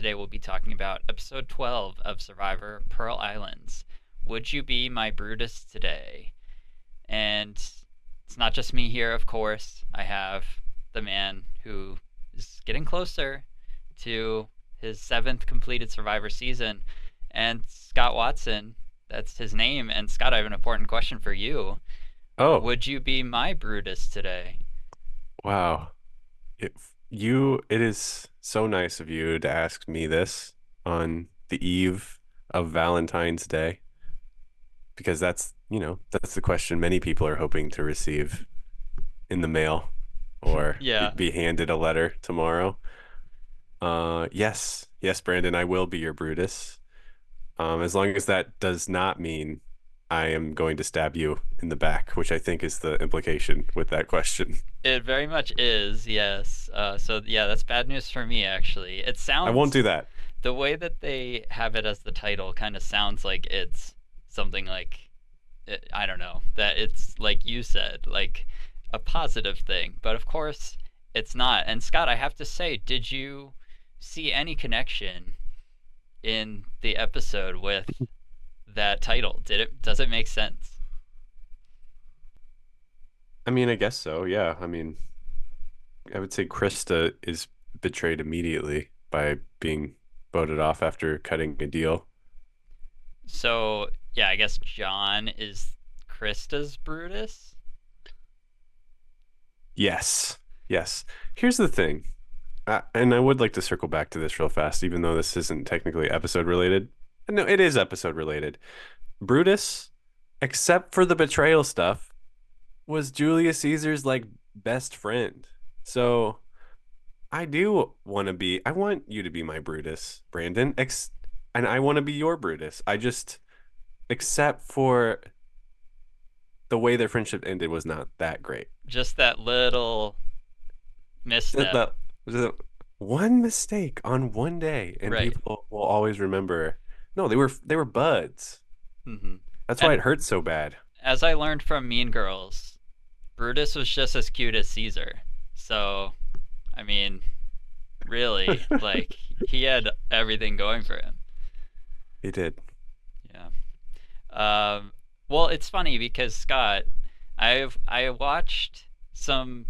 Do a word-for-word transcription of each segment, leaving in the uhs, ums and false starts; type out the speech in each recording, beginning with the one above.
today we'll be talking about episode twelve of Survivor Pearl Islands. Would you be my Brutus today? And it's not just me here, of course. I have the man who is getting closer to his seventh completed Survivor season, and Scott Watson. That's his name. And Scott, I have an important question for you. Oh. Would you be my Brutus today? Wow. It, you, it is so nice of you to ask me this on the eve of Valentine's Day, because that's, you know, that's the question many people are hoping to receive in the mail or yeah. be, be handed a letter tomorrow. Uh, yes. Yes, Brandon, I will be your Brutus. Um, as long as that does not mean I am going to stab you in the back, which I think is the implication with that question. It very much is, yes. Uh, so, yeah, that's bad news for me, actually. It sounds... I won't do that. The way that they have it as the title kind of sounds like it's something like, it, I don't know, that it's, like you said, like a positive thing. But, of course, it's not. And, Scott, I have to say, did you see any connection in the episode with that title? Did it does it make sense? I mean, I guess so, yeah. I mean, I would say Krista is betrayed immediately by being voted off after cutting a deal. So yeah, I guess John is Krista's Brutus? Yes. Yes. Here's the thing. Uh, and I would like to circle back to this real fast, even though this isn't technically episode related. No, it is episode related. Brutus, except for the betrayal stuff, was Julius Caesar's like best friend. So I do want to be, I want you to be my Brutus, Brandon, ex- and I want to be your Brutus. I just, except for the way their friendship ended was not that great. Just that little misstep. The, one mistake on one day, and right. people will always remember. No, they were they were buds. Mm-hmm. That's why and it hurts so bad. As I learned from Mean Girls, Brutus was just as cute as Caesar. So, I mean, really, like he had everything going for him. He did. Yeah. Um. Well, it's funny because Scott, I've I watched some.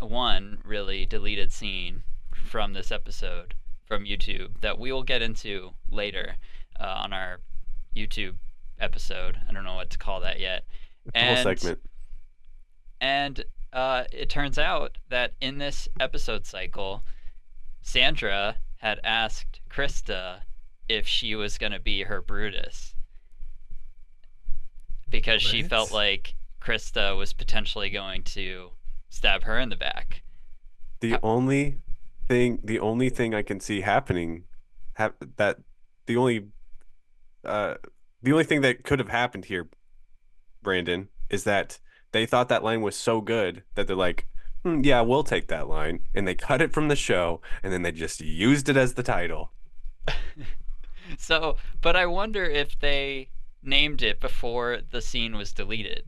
One really deleted scene from this episode from YouTube that we will get into later uh, on our YouTube episode. I don't know what to call that yet. And, whole segment. And uh, it turns out that in this episode cycle, Sandra had asked Krista if she was going to be her Brutus because what? she felt like Krista was potentially going to stab her in the back. The How- only thing, the only thing I can see happening, ha- that the only, uh, the only thing that could have happened here, Brandon, is that they thought that line was so good that they're like, hmm, yeah, we'll take that line, and they cut it from the show, and then they just used it as the title. So, but I wonder if they named it before the scene was deleted.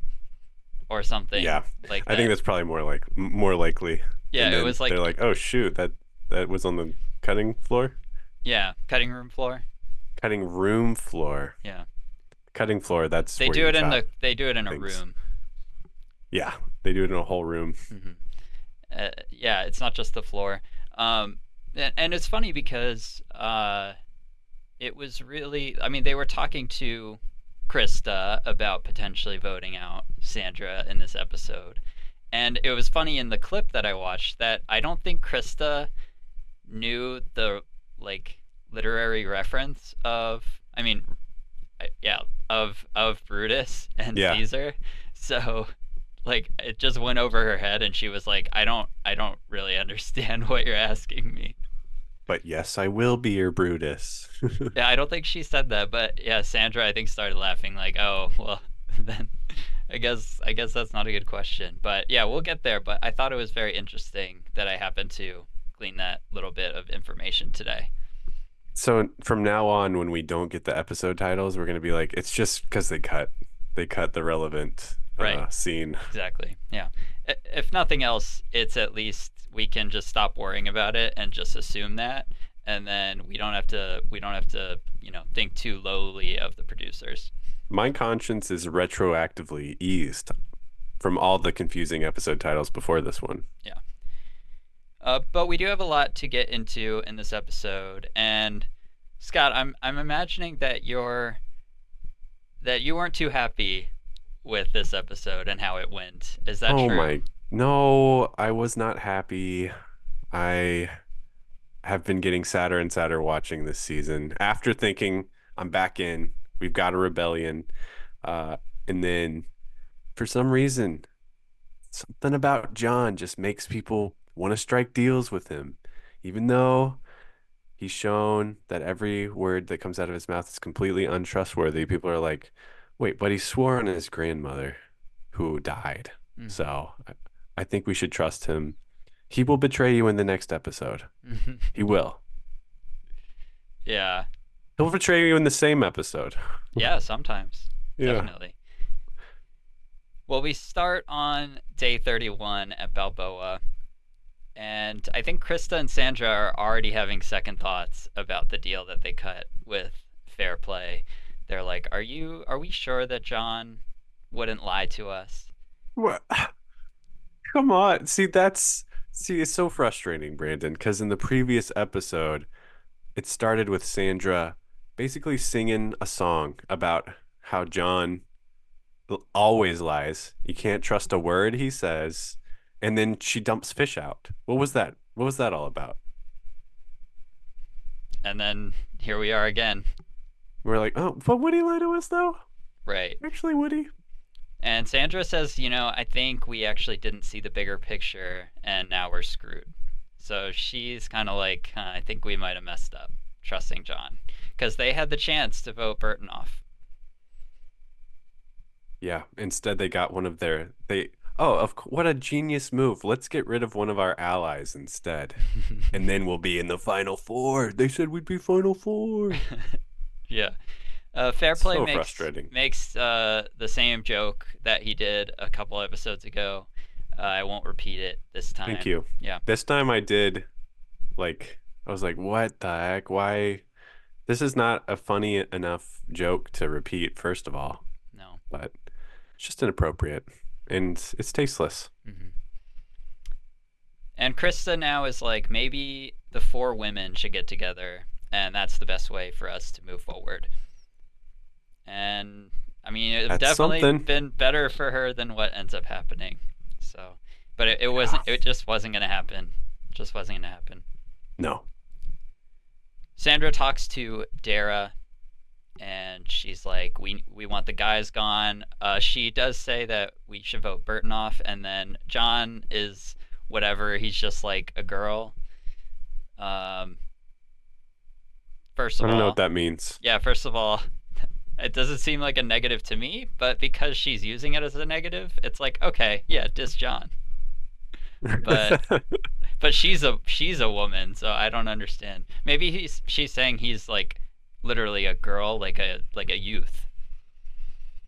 Or something. Yeah, like that. I think that's probably more like more likely. Yeah, it was like they're like, oh shoot, that that was on the cutting floor. Yeah, cutting room floor. Cutting room floor. Yeah. Cutting floor. That's they do it in the they do it in a room. Yeah, they do it in a whole room. Mm-hmm. Uh, yeah, it's not just the floor. Um, and, and it's funny because uh, it was really. I mean, they were talking to Krista about potentially voting out Sandra in this episode. And it was funny in the clip that I watched that I don't think Krista knew the like literary reference of I mean yeah of of Brutus and yeah. Caesar. So like it just went over her head and she was like, I don't I don't really understand what you're asking me. But yes, I will be your Brutus. Yeah, I don't think she said that, but yeah, Sandra I think started laughing like, oh, well, then I guess I guess that's not a good question. But yeah, we'll get there, but I thought it was very interesting that I happened to glean that little bit of information today. So from now on when we don't get the episode titles, we're going to be like, it's just cuz they cut they cut the relevant uh, right. scene. Exactly. Yeah. If nothing else, it's at least we can just stop worrying about it and just assume that. and then we don't have to we don't have to you know think too lowly of the producers. My conscience is retroactively eased from all the confusing episode titles before this one. Yeah. Uh, but we do have a lot to get into in this episode, and Scott, I'm I'm imagining that you're that you weren't too happy with this episode and how it went. Is that oh true? Oh my no, I was not happy. I have been getting sadder and sadder watching this season. After thinking I'm back in, we've got a rebellion, uh, and then for some reason, something about Jon just makes people want to strike deals with him, even though he's shown that every word that comes out of his mouth is completely untrustworthy. People are like, wait, but he swore on his grandmother who died. Mm-hmm. So I, I think we should trust him. He will betray you in the next episode. Mm-hmm. He will. Yeah. He'll betray you in the same episode. Yeah, sometimes. Yeah. Definitely. Well, we start on day thirty-one at Balboa. And I think Krista and Sandra are already having second thoughts about the deal that they cut with Fairplay. They're like, "Are you? Are we sure that Jon wouldn't lie to us?" What? Come on. See, that's see, it's so frustrating, Brandon, because in the previous episode, it started with Sandra basically singing a song about how Jon always lies. You can't trust a word he says. And then she dumps fish out. What was that? What was that all about? And then here we are again. We're like, oh, but would he lie to us though? Right. Actually, would he? And Sandra says, you know, I think we actually didn't see the bigger picture and now we're screwed. So she's kind of like, huh, I think we might have messed up trusting Jon. Because they had the chance to vote Burton off. Yeah. Instead, they got one of their... they. Oh, of what a genius move. Let's get rid of one of our allies instead. And then we'll be in the final four. They said we'd be final four. Yeah. Uh, Fairplay so makes, makes uh, the same joke that he did a couple episodes ago. Uh, I won't repeat it this time. Thank you. Yeah. This time I did, like, I was like, what the heck? Why? This is not a funny enough joke to repeat, first of all. No. But it's just inappropriate. And it's tasteless. Mm-hmm. And Krista now is like, maybe the four women should get together, and that's the best way for us to move forward. And I mean, it's definitely something. Been better for her than what ends up happening. So, but it, it wasn't. It just wasn't going to happen. It just wasn't going to happen. No. Sandra talks to Dara. And she's like, we we want the guys gone. Uh, she does say that we should vote Burton off. And then Jon is whatever. He's just like a girl. Um, first of all, I don't know what that means. Yeah, first of all, it doesn't seem like a negative to me. But because she's using it as a negative, it's like, okay, yeah, diss Jon. But but she's a she's a woman, so I don't understand. Maybe he's she's saying he's like. Literally a girl, like a like a youth.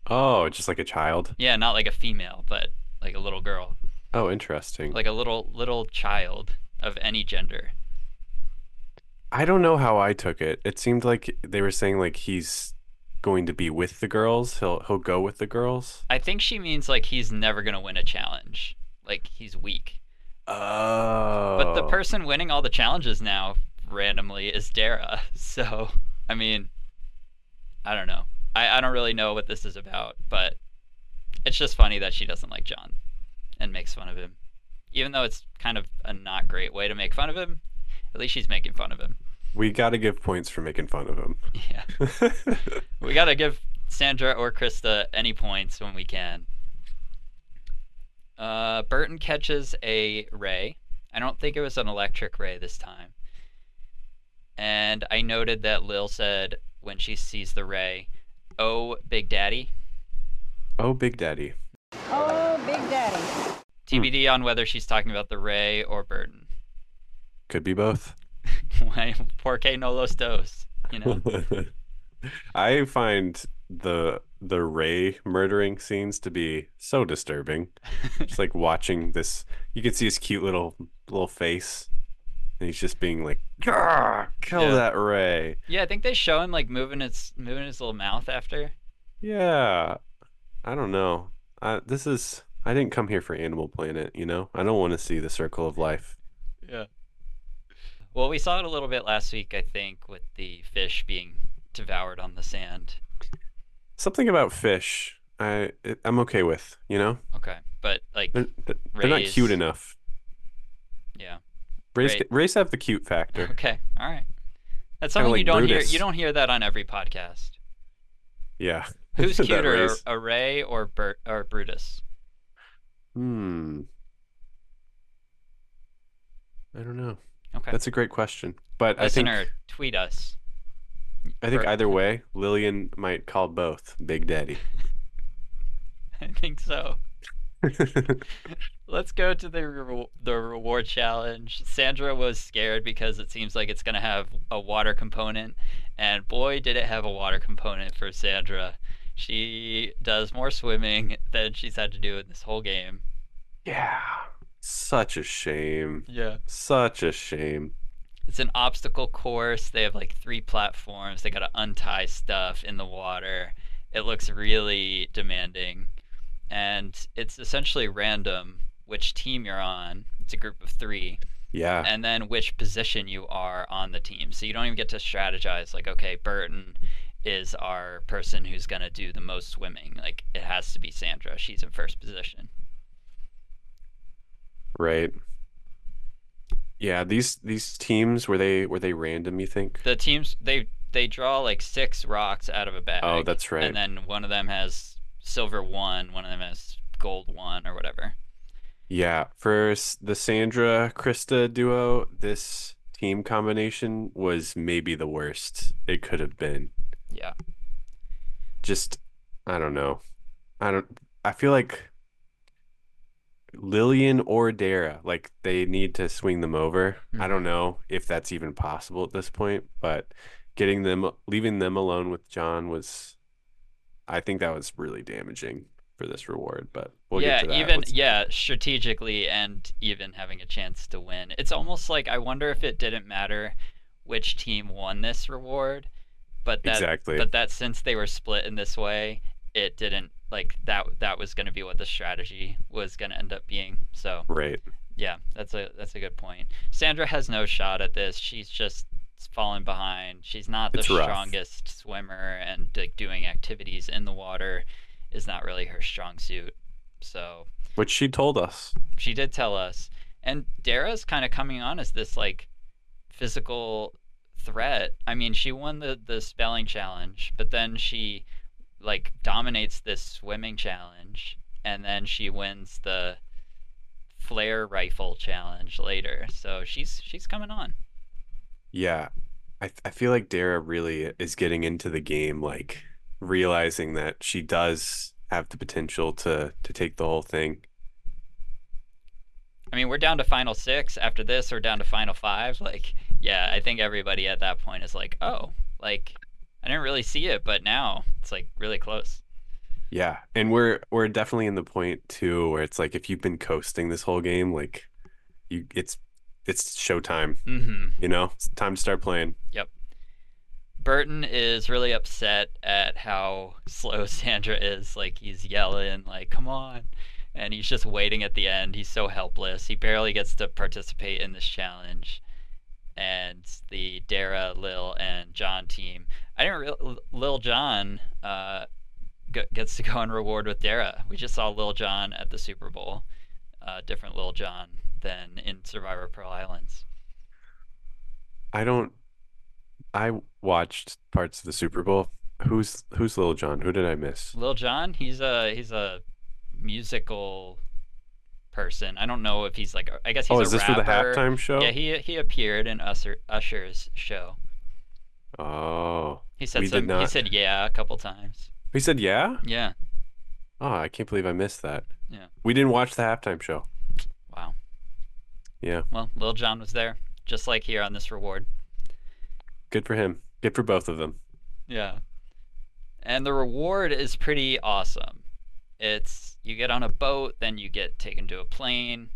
Oh, just like a child? Yeah, not like a female, but like a little girl. Oh, interesting. Like a little little child of any gender. I don't know how I took it. It seemed like they were saying like he's going to be with the girls. He'll he'll go with the girls. I think she means like he's never gonna win a challenge. Like he's weak. Oh. But the person winning all the challenges now randomly is Dara. So I mean, I don't know. I, I don't really know what this is about, but it's just funny that she doesn't like Jon and makes fun of him. Even though it's kind of a not great way to make fun of him, at least she's making fun of him. We got to give points for making fun of him. Yeah. We got to give Sandra or Krista any points when we can. Uh, Burton catches a ray. I don't think it was an electric ray this time. And I noted that Lil said when she sees the ray, "Oh, Big Daddy." Oh, Big Daddy. Oh, Big Daddy. T B D hmm. on whether she's talking about the ray or Burton. Could be both. Why? Porque no los dos, you know. I find the the ray murdering scenes to be so disturbing. Just like watching this, you can see his cute little little face. And he's just being like, "Gah, kill yeah. that Ray." Yeah, I think they show him like moving his moving his little mouth after. Yeah, I don't know. I, this is I didn't come here for Animal Planet, you know. I don't want to see the circle of life. Yeah. Well, we saw it a little bit last week, I think, with the fish being devoured on the sand. Something about fish, I it, I'm okay with, you know. Okay, but like they're, they're rays... not cute enough. Yeah. Rays, rays have the cute factor. Okay, all right. That's something like you don't Brutus. hear. You don't hear that on every podcast. Yeah. Who's cuter, a Ray or Bert or Brutus? Hmm. I don't know. Okay. That's a great question, but Listener, I think tweet us. I think Bert. either way, Lillian might call both Big Daddy. I think so. Let's go to the re the reward challenge. Sandra was scared because it seems like it's going to have a water component, and boy did it have a water component for Sandra. She does more swimming than she's had to do in this whole game. Yeah, such a shame. Yeah, such a shame. It's an obstacle course. They have like three platforms. They got to untie stuff in the water. It looks really demanding. And it's essentially random which team you're on. It's a group of three. Yeah. And then which position you are on the team. So you don't even get to strategize like, okay, Burton is our person who's going to do the most swimming. Like, it has to be Sandra. She's in first position. Right. Yeah, these these teams, were they were they random, you think? The teams, they they draw like six rocks out of a bag. Oh, that's right. And then one of them has silver one, one of them has gold one or whatever. Yeah, for the Sandra Krista duo, this team combination was maybe the worst it could have been. Yeah. Just, I don't know. I don't. I feel like Lillian or Dara, like they need to swing them over. Mm-hmm. I don't know if that's even possible at this point, but getting them, leaving them alone with John was. I think that was really damaging for this reward, but we'll yeah, get to that. Even, yeah, even strategically and even having a chance to win. It's almost like I wonder if it didn't matter which team won this reward, but that, exactly. but that since they were split in this way, it didn't, like, that that was going to be what the strategy was going to end up being. So right. Yeah, that's a that's a good point. Sandra has no shot at this. She's just falling behind. She's not the strongest swimmer, and like doing activities in the water is not really her strong suit. So, which she told us. She did tell us. And Dara's kind of coming on as this like physical threat. I mean, she won the the spelling challenge, but then she like dominates this swimming challenge, and then she wins the flare rifle challenge later. So she's she's coming on. Yeah, I I feel like Dara really is getting into the game, like realizing that she does have the potential to to take the whole thing. I mean, we're down to final six after this, or down to final five. Like, yeah, I think everybody at that point is like, oh, like I didn't really see it, but now it's like really close. Yeah, and we're we're definitely in the point too where it's like if you've been coasting this whole game, like you it's. It's showtime. Mm-hmm. You know, it's time to start playing. Yep. Burton is really upset at how slow Sandra is. Like, he's yelling, like, come on. And he's just waiting at the end. He's so helpless. He barely gets to participate in this challenge. And the Dara, Lil, and Jon team. I didn't real Lil Jon uh, gets to go on reward with Dara. We just saw Lil Jon at the Super Bowl. Uh, different Lil Jon than in Survivor Pearl Islands. I don't. I watched parts of the Super Bowl. Who's who's Lil Jon? Who did I miss? Lil Jon. He's a he's a musical person. I don't know if he's like. A, I guess he's. Oh, is a this rapper. for the halftime show? Yeah, he he appeared in Usher, Usher's show. Oh. He said some, He said yeah a couple times. He said yeah. Yeah. Oh, I can't believe I missed that. Yeah. We didn't watch the halftime show. Wow. Yeah. Well, Lil Jon was there, just like here on this reward. Good for him. Good for both of them. Yeah. And the reward is pretty awesome. It's you get on a boat, then you get taken to a plane,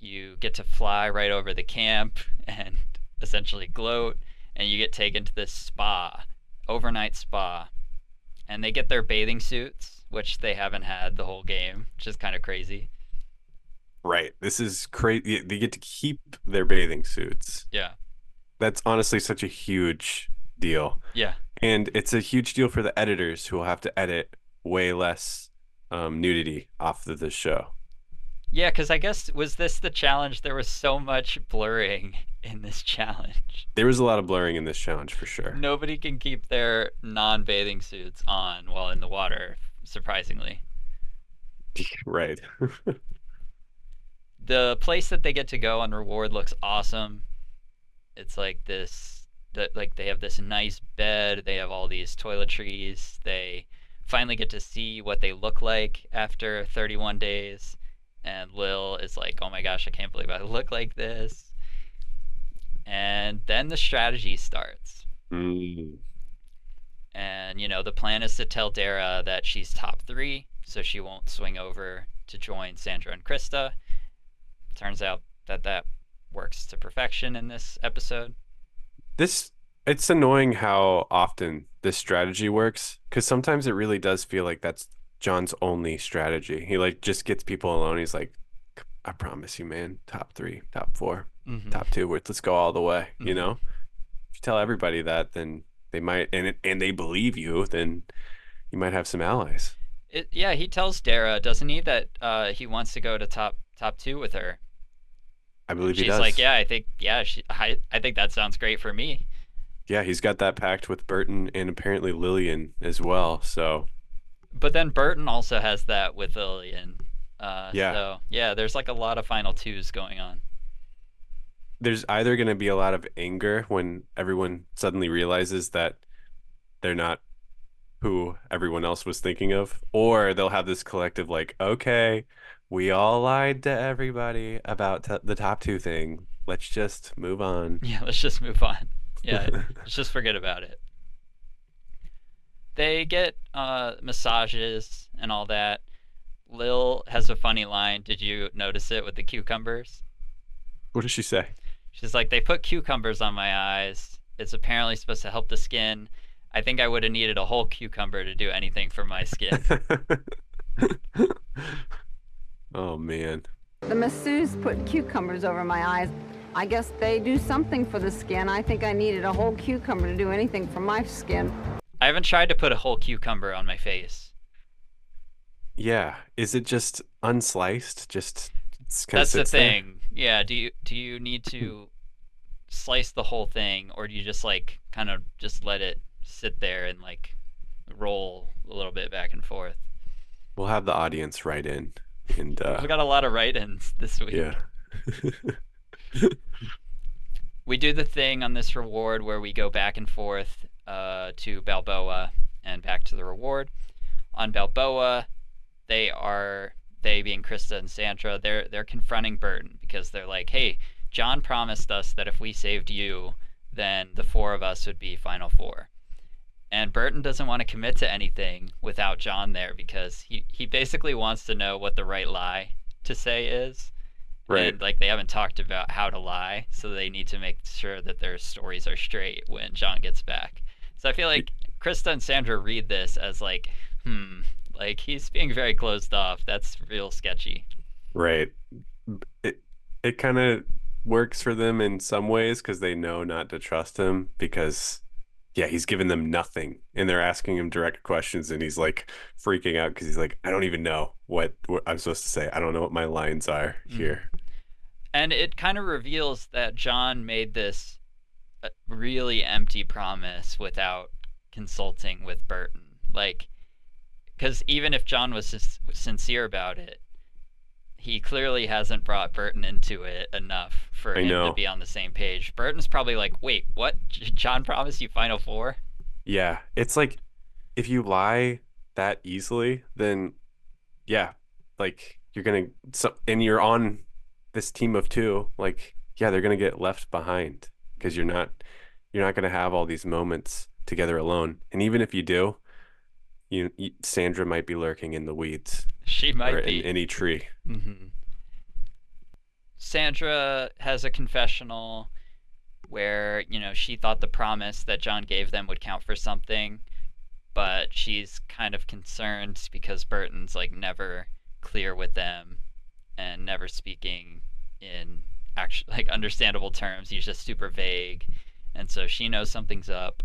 you get to fly right over the camp and essentially gloat, and you get taken to this spa, overnight spa, and they get their bathing suits, which they haven't had the whole game, which is kind of crazy. Right. This is crazy. They get to keep their bathing suits. Yeah. That's honestly such a huge deal. Yeah. And it's a huge deal for the editors who will have to edit way less um, nudity off of the show. Yeah, because I guess, was this the challenge? There was so much blurring in this challenge. There was a lot of blurring in this challenge, for sure. Nobody can keep their non-bathing suits on while in the water, surprisingly. Right. The place that they get to go on Reward looks awesome. It's like this, the, like they have this nice bed. They have all these toiletries. They finally get to see what they look like after thirty-one days. And Lil is like, oh my gosh, I can't believe I look like this. And then the strategy starts. Mm. And, you know, the plan is to tell Dara that she's top three, so she won't swing over to join Sandra and Krista. Turns out that that works to perfection in this episode. This, it's annoying how often this strategy works, because sometimes it really does feel like that's Jon's only strategy. He like just gets people alone. He's like, I promise you, man, top three, top four, mm-hmm. top two, let's go all the way. Mm-hmm. You know, if you tell everybody that, then they might, and it, and they believe you, then you might have some allies. It, yeah, he tells Dara, doesn't he, that uh, he wants to go to top top two with her. I believe he does. She's like, yeah, I think, yeah, she, I, I think that sounds great for me. Yeah, he's got that pact with Burton and apparently Lillian as well. So. But then Burton also has that with Lillian. Uh, yeah. So, yeah, there's like a lot of final twos going on. There's either going to be a lot of anger when everyone suddenly realizes that they're not who everyone else was thinking of, or they'll have this collective like, okay, we all lied to everybody about t- the top two thing. Let's just move on. Yeah, let's just move on. Yeah, let's just forget about it. They get uh, massages and all that. Lil has a funny line. Did you notice it with the cucumbers? What did she say? She's like, they put cucumbers on my eyes. It's apparently supposed to help the skin. I think I would have needed a whole cucumber to do anything for my skin. Oh, man. The masseuse put cucumbers over my eyes. I guess they do something for the skin. I think I needed a whole cucumber to do anything for my skin. I haven't tried to put a whole cucumber on my face. Yeah, is it just unsliced? Just it's kind that's of the thing. There? Yeah, do you do you need to slice the whole thing, or do you just like kind of just let it sit there and like roll a little bit back and forth? We'll have the audience write in, and uh... we got a lot of write-ins this week. Yeah. We do the thing on this reward where we go back and forth uh, to Balboa and back to the reward. On Balboa, they are, they being Krista and Sandra, they're they're confronting Burton because they're like, hey, Jon promised us that if we saved you, then the four of us would be Final Four. And Burton doesn't want to commit to anything without Jon there because he, he basically wants to know what the right lie to say is. Right. And, like, they haven't talked about how to lie, so they need to make sure that their stories are straight when Jon gets back. So I feel like Krista and Sandra read this as, like, hmm, like, he's being very closed off. That's real sketchy. Right. It, it kind of works for them in some ways because they know not to trust him because, yeah, he's given them nothing. And they're asking him direct questions, and he's, like, freaking out because he's like, I don't even know what, what I'm supposed to say. I don't know what my lines are here. Mm. And it kind of reveals that Jon made this really empty promise without consulting with Burton. Like, because even if Jon was sincere about it, he clearly hasn't brought Burton into it enough for I him know. to be on the same page. Burton's probably like, wait, what? Jon promised you Final Four? Yeah, it's like, if you lie that easily, then, yeah, like, you're going to, and you're on this team of two, like, yeah, they're going to get left behind because you're not you're not going to have all these moments together alone. And even if you do, you, you Sandra might be lurking in the weeds. She might be. In any tree. Mm-hmm. Sandra has a confessional where, you know, she thought the promise that Jon gave them would count for something, but she's kind of concerned because Burton's, like, never clear with them and never speaking in, actu- like, understandable terms. He's just super vague, and so she knows something's up.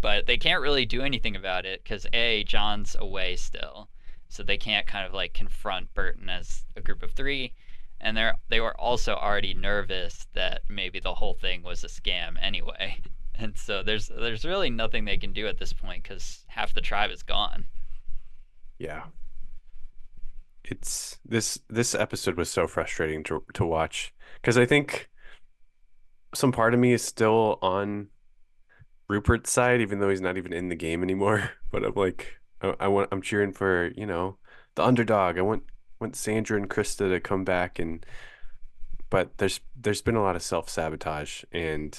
But they can't really do anything about it because, A, Jon's away still, so they can't kind of, like, confront Burton as a group of three. And they they were also already nervous that maybe the whole thing was a scam anyway. And so there's there's really nothing they can do at this point because half the tribe is gone. Yeah. It's this this episode was so frustrating to to watch because I think some part of me is still on Rupert's side, even though he's not even in the game anymore. But I'm like, I, I want I'm cheering for, you know, the underdog. I want. want Sandra and Krista to come back, and but there's there's been a lot of self-sabotage, and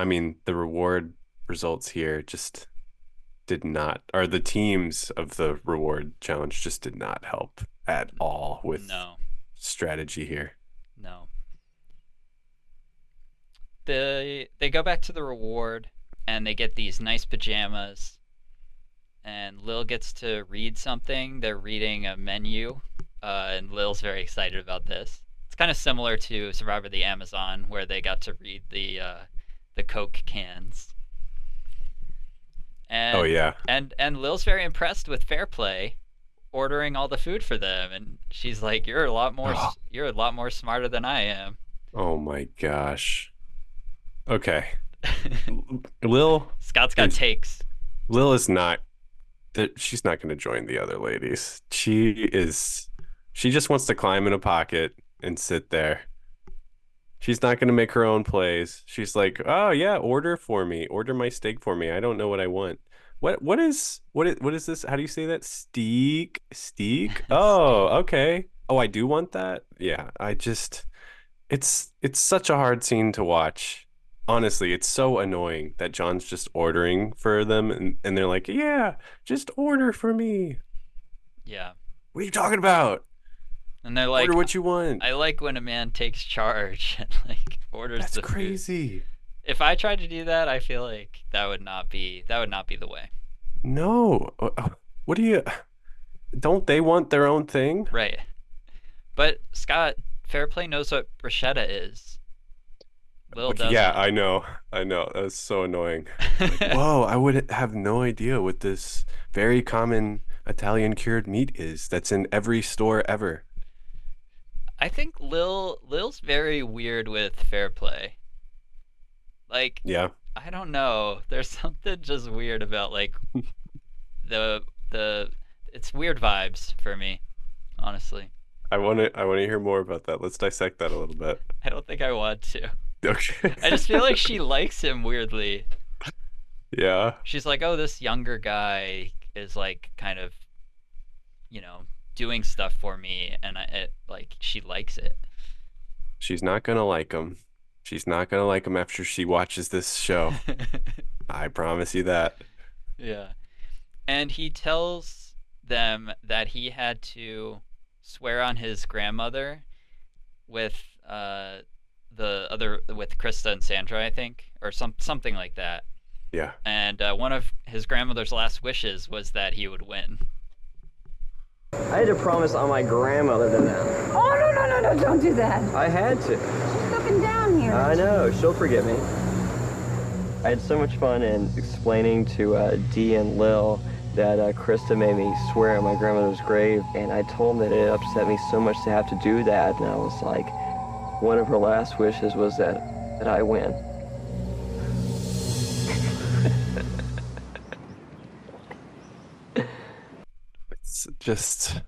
I mean the reward results here just did not, or the teams of the reward challenge just did not help at all with no strategy here. No. The they go back to the reward and they get these nice pajamas, and Lil gets to read something. They're reading a menu. Uh, and Lil's very excited about this. It's kind of similar to Survivor the Amazon, where they got to read the uh, the Coke cans. And, oh yeah. And and Lil's very impressed with Fairplay, ordering all the food for them. And she's like, "You're a lot more, oh. you're a lot more smarter than I am." Oh my gosh. Okay. Lil. Scott's got is, takes. Lil is not. That she's not going to join the other ladies. She is. She just wants to climb in a pocket and sit there. She's not going to make her own plays. She's like, oh yeah, order for me, order my steak for me. I don't know what I want. What what is what is what is this? How do you say that? Steak, steak. Oh, okay. Oh, I do want that. Yeah, I just. It's it's such a hard scene to watch. Honestly, it's so annoying that Jon's just ordering for them, and, and they're like, yeah, just order for me. Yeah. What are you talking about? And they're like, order what you want. I like when a man takes charge and like orders That's the food. That's crazy. If I tried to do that, I feel like that would not be that would not be the way. No. What do you Don't they want their own thing? Right. But Scott, Fairplay knows what bruschetta is. Yeah, I know. I know. That's so annoying. Like, whoa, I would have no idea what this very common Italian cured meat is that's in every store ever. I think Lil Lil's very weird with Fairplay. Like, yeah. I don't know. There's something just weird about like the the it's weird vibes for me, honestly. I want to I want to hear more about that. Let's dissect that a little bit. I don't think I want to. I just feel like she likes him weirdly. Yeah. She's like, oh, this younger guy is like kind of, you know, doing stuff for me, and I it, like she likes it. She's not gonna like him. She's not gonna like him after she watches this show. I promise you that. Yeah. And he tells them that he had to swear on his grandmother with uh. the other with Krista and Sandra, I think, or some something like that. Yeah. And uh, one of his grandmother's last wishes was that he would win. I had to promise on my grandmother to them. Oh no no no no! Don't do that. I had to. She's up and down here. I know. She'll forgive me. I had so much fun in explaining to uh, Dee and Lil that uh, Krista made me swear on my grandmother's grave, and I told them that it upset me so much to have to do that, and I was like. One of her last wishes was that, that I win. It's just,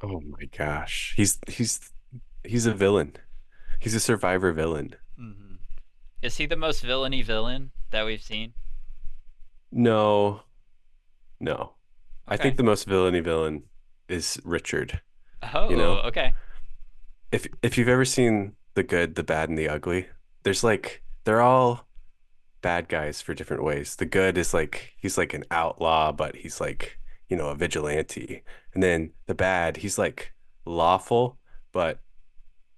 oh my gosh, he's he's he's a villain. He's a Survivor villain. Mm-hmm. Is he the most villainy villain that we've seen? No, no. Okay. I think the most villainy villain is Richard. Oh, you know? Okay. If if you've ever seen The Good, The Bad, and The Ugly, there's like, they're all bad guys for different ways. The Good is like, he's like an outlaw, but he's like, you know, a vigilante. And then the Bad, he's like lawful, but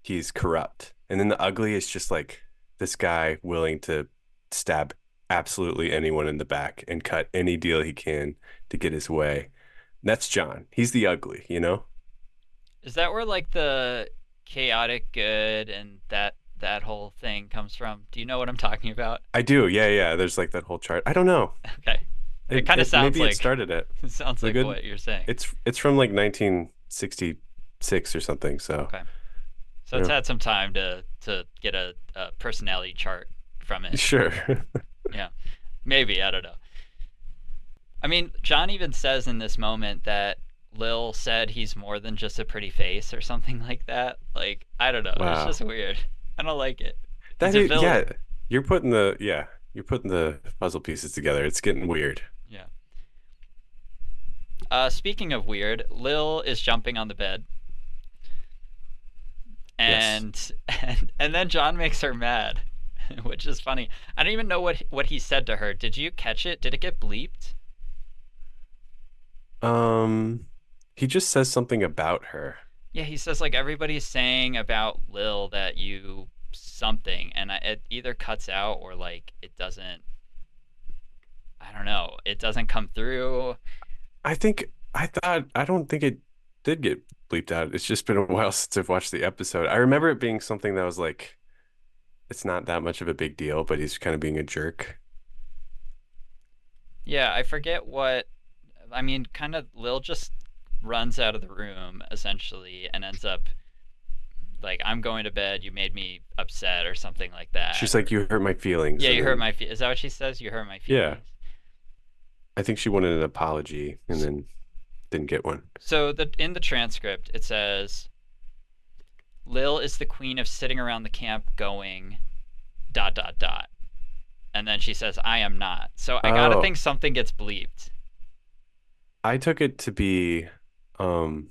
he's corrupt. And then the ugly is just like this guy willing to stab absolutely anyone in the back and cut any deal he can to get his way. And that's John. He's the ugly, you know? Is that where like the chaotic good and that that whole thing comes from? Do you know what I'm talking about? I do. Yeah, yeah. There's like that whole chart. I don't know. Okay. It, it kind of sounds maybe like it started it. It sounds like good, what you're saying. It's it's from like nineteen sixty-six or something. So okay. So it's yeah. had some time to to get a, a personality chart from it. Sure. Yeah. Maybe, I don't know. I mean, John even says in this moment that Lil said he's more than just a pretty face or something like that. Like, I don't know. Wow. It's just weird. I don't like it. That is, yeah. You're putting the yeah, you're putting the puzzle pieces together. It's getting weird. Yeah. Uh, speaking of weird, Lil is jumping on the bed. And yes. and and then John makes her mad, which is funny. I don't even know what what he said to her. Did you catch it? Did it get bleeped? Um, he just says something about her. Yeah, he says like everybody's saying about Lil that you something, and I, it either cuts out or like it doesn't. I don't know. It doesn't come through. I think I thought I don't think it did get bleeped out. It's just been a while since I've watched the episode. I remember it being something that was like, it's not that much of a big deal, but he's kind of being a jerk. Yeah, I forget what, I mean, kind of Lil just runs out of the room essentially and ends up like, I'm going to bed, you made me upset or something like that. She's like, you hurt my feelings. Yeah, you hurt my feelings. Is that what she says? You hurt my feelings. Yeah. I think she wanted an apology and then didn't get one. So the in the transcript it says Lil is the queen of sitting around the camp going dot dot dot, and then she says I am not. So I gotta oh. think something gets bleeped. I took it to be um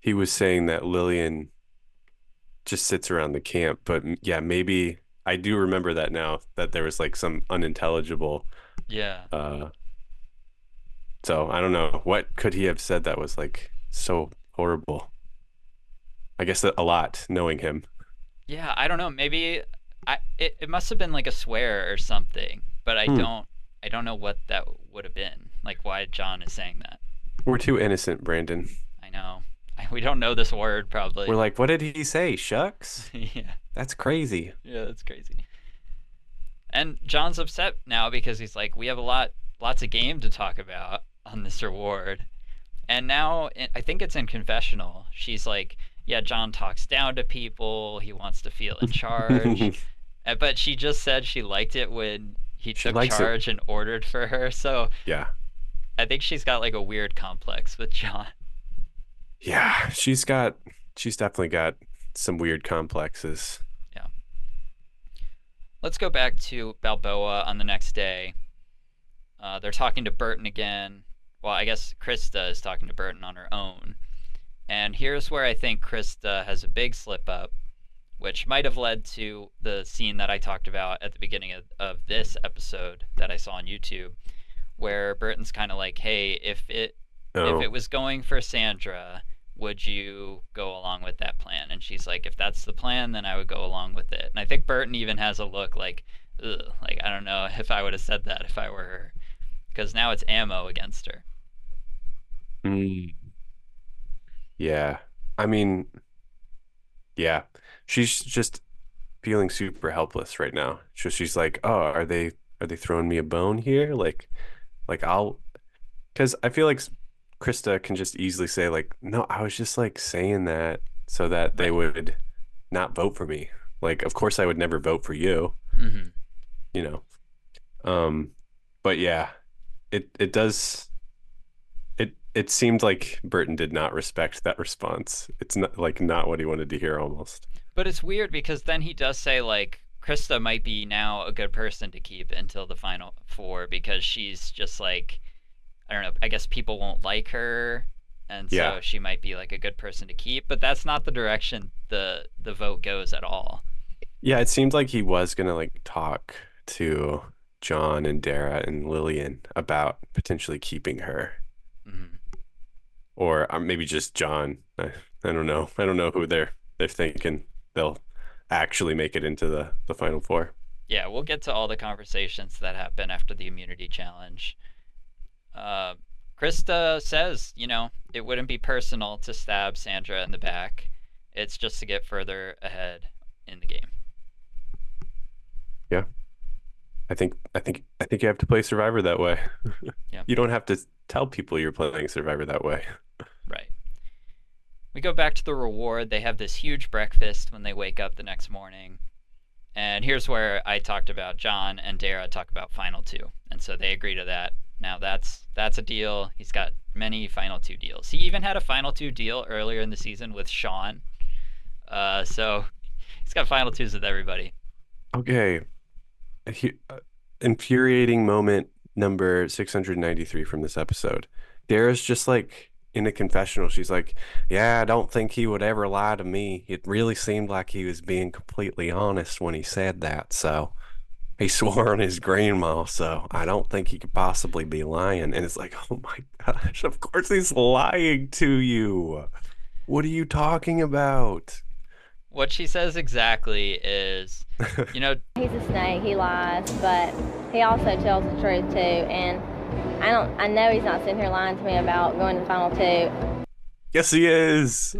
he was saying that Lillian just sits around the camp, but yeah, maybe I do remember that now, that there was like some unintelligible yeah uh so I don't know. What could he have said that was like so horrible? I guess a lot, knowing him. Yeah, I don't know. Maybe I it, it must have been like a swear or something, but I hmm. don't I don't know what that would have been. Like why John is saying that. We're too innocent, Brandon. I know. We don't know this word probably. We're like, what did he say? Shucks? Yeah. That's crazy. Yeah, that's crazy. And John's upset now because he's like, we have a lot lots of game to talk about on this reward. And now I think it's in confessional, she's like, yeah, John talks down to people, he wants to feel in charge. But she just said she liked it when he she took charge it. and ordered for her. So yeah, I think she's got like a weird complex with John. Yeah, she's got she's definitely got some weird complexes. Yeah. Let's go back to Balboa on the next day. Uh, they're talking to Burton again. Well, I guess Krista is talking to Burton on her own. And here's where I think Krista has a big slip up, which might have led to the scene that I talked about at the beginning of, of this episode that I saw on YouTube, where Burton's kind of like, hey, if it oh. if it was going for Sandra, would you go along with that plan? And she's like, if that's the plan, then I would go along with it. And I think Burton even has a look like, ugh, like, I don't know if I would have said that if I were her. Because now it's ammo against her. Mm. Yeah. I mean, yeah. She's just feeling super helpless right now. So she's like, oh, are they are they throwing me a bone here? Like, like I'll... Because I feel like Krista can just easily say, like, no, I was just, like, saying that so that they would not vote for me. Like, of course I would never vote for you. Mm-hmm. You know? Um, but, yeah. It it does. It it seemed like Burton did not respect that response. It's not like not what he wanted to hear almost. But it's weird because then he does say like Krista might be now a good person to keep until the final four because she's just like, I don't know. I guess people won't like her, and so yeah. she might be like a good person to keep. But that's not the direction the the vote goes at all. Yeah, it seemed like he was gonna like talk to John and Dara and Lillian about potentially keeping her, mm-hmm. or maybe just John. I, I don't know. I don't know who they're if they can, they'll actually make it into the, the final four. Yeah, we'll get to all the conversations that happen after the immunity challenge. Uh, Krista says, you know, it wouldn't be personal to stab Sandra in the back. It's just to get further ahead in the game. Yeah. I think I think I think you have to play Survivor that way. Yeah. You don't have to tell people you're playing Survivor that way. Right. We go back to the reward. They have this huge breakfast when they wake up the next morning. And here's where I talked about John and Dara talk about Final Two. And so they agree to that. Now that's that's a deal. He's got many Final Two deals. He even had a Final Two deal earlier in the season with Sean. Uh, so he's got Final Twos with everybody. Okay. He, uh, infuriating moment number six hundred ninety-three from this episode. Dara's just like... in a confessional, she's like, yeah, I don't think he would ever lie to me. It really seemed like he was being completely honest when he said that. So he swore on his grandma, so I don't think he could possibly be lying. And it's like, oh my gosh, of course he's lying to you. What are you talking about? What she says exactly is, you know, he's a snake, he lies, but he also tells the truth too. And I don't. I know he's not sitting here lying to me about going to the final two. Yes, he is.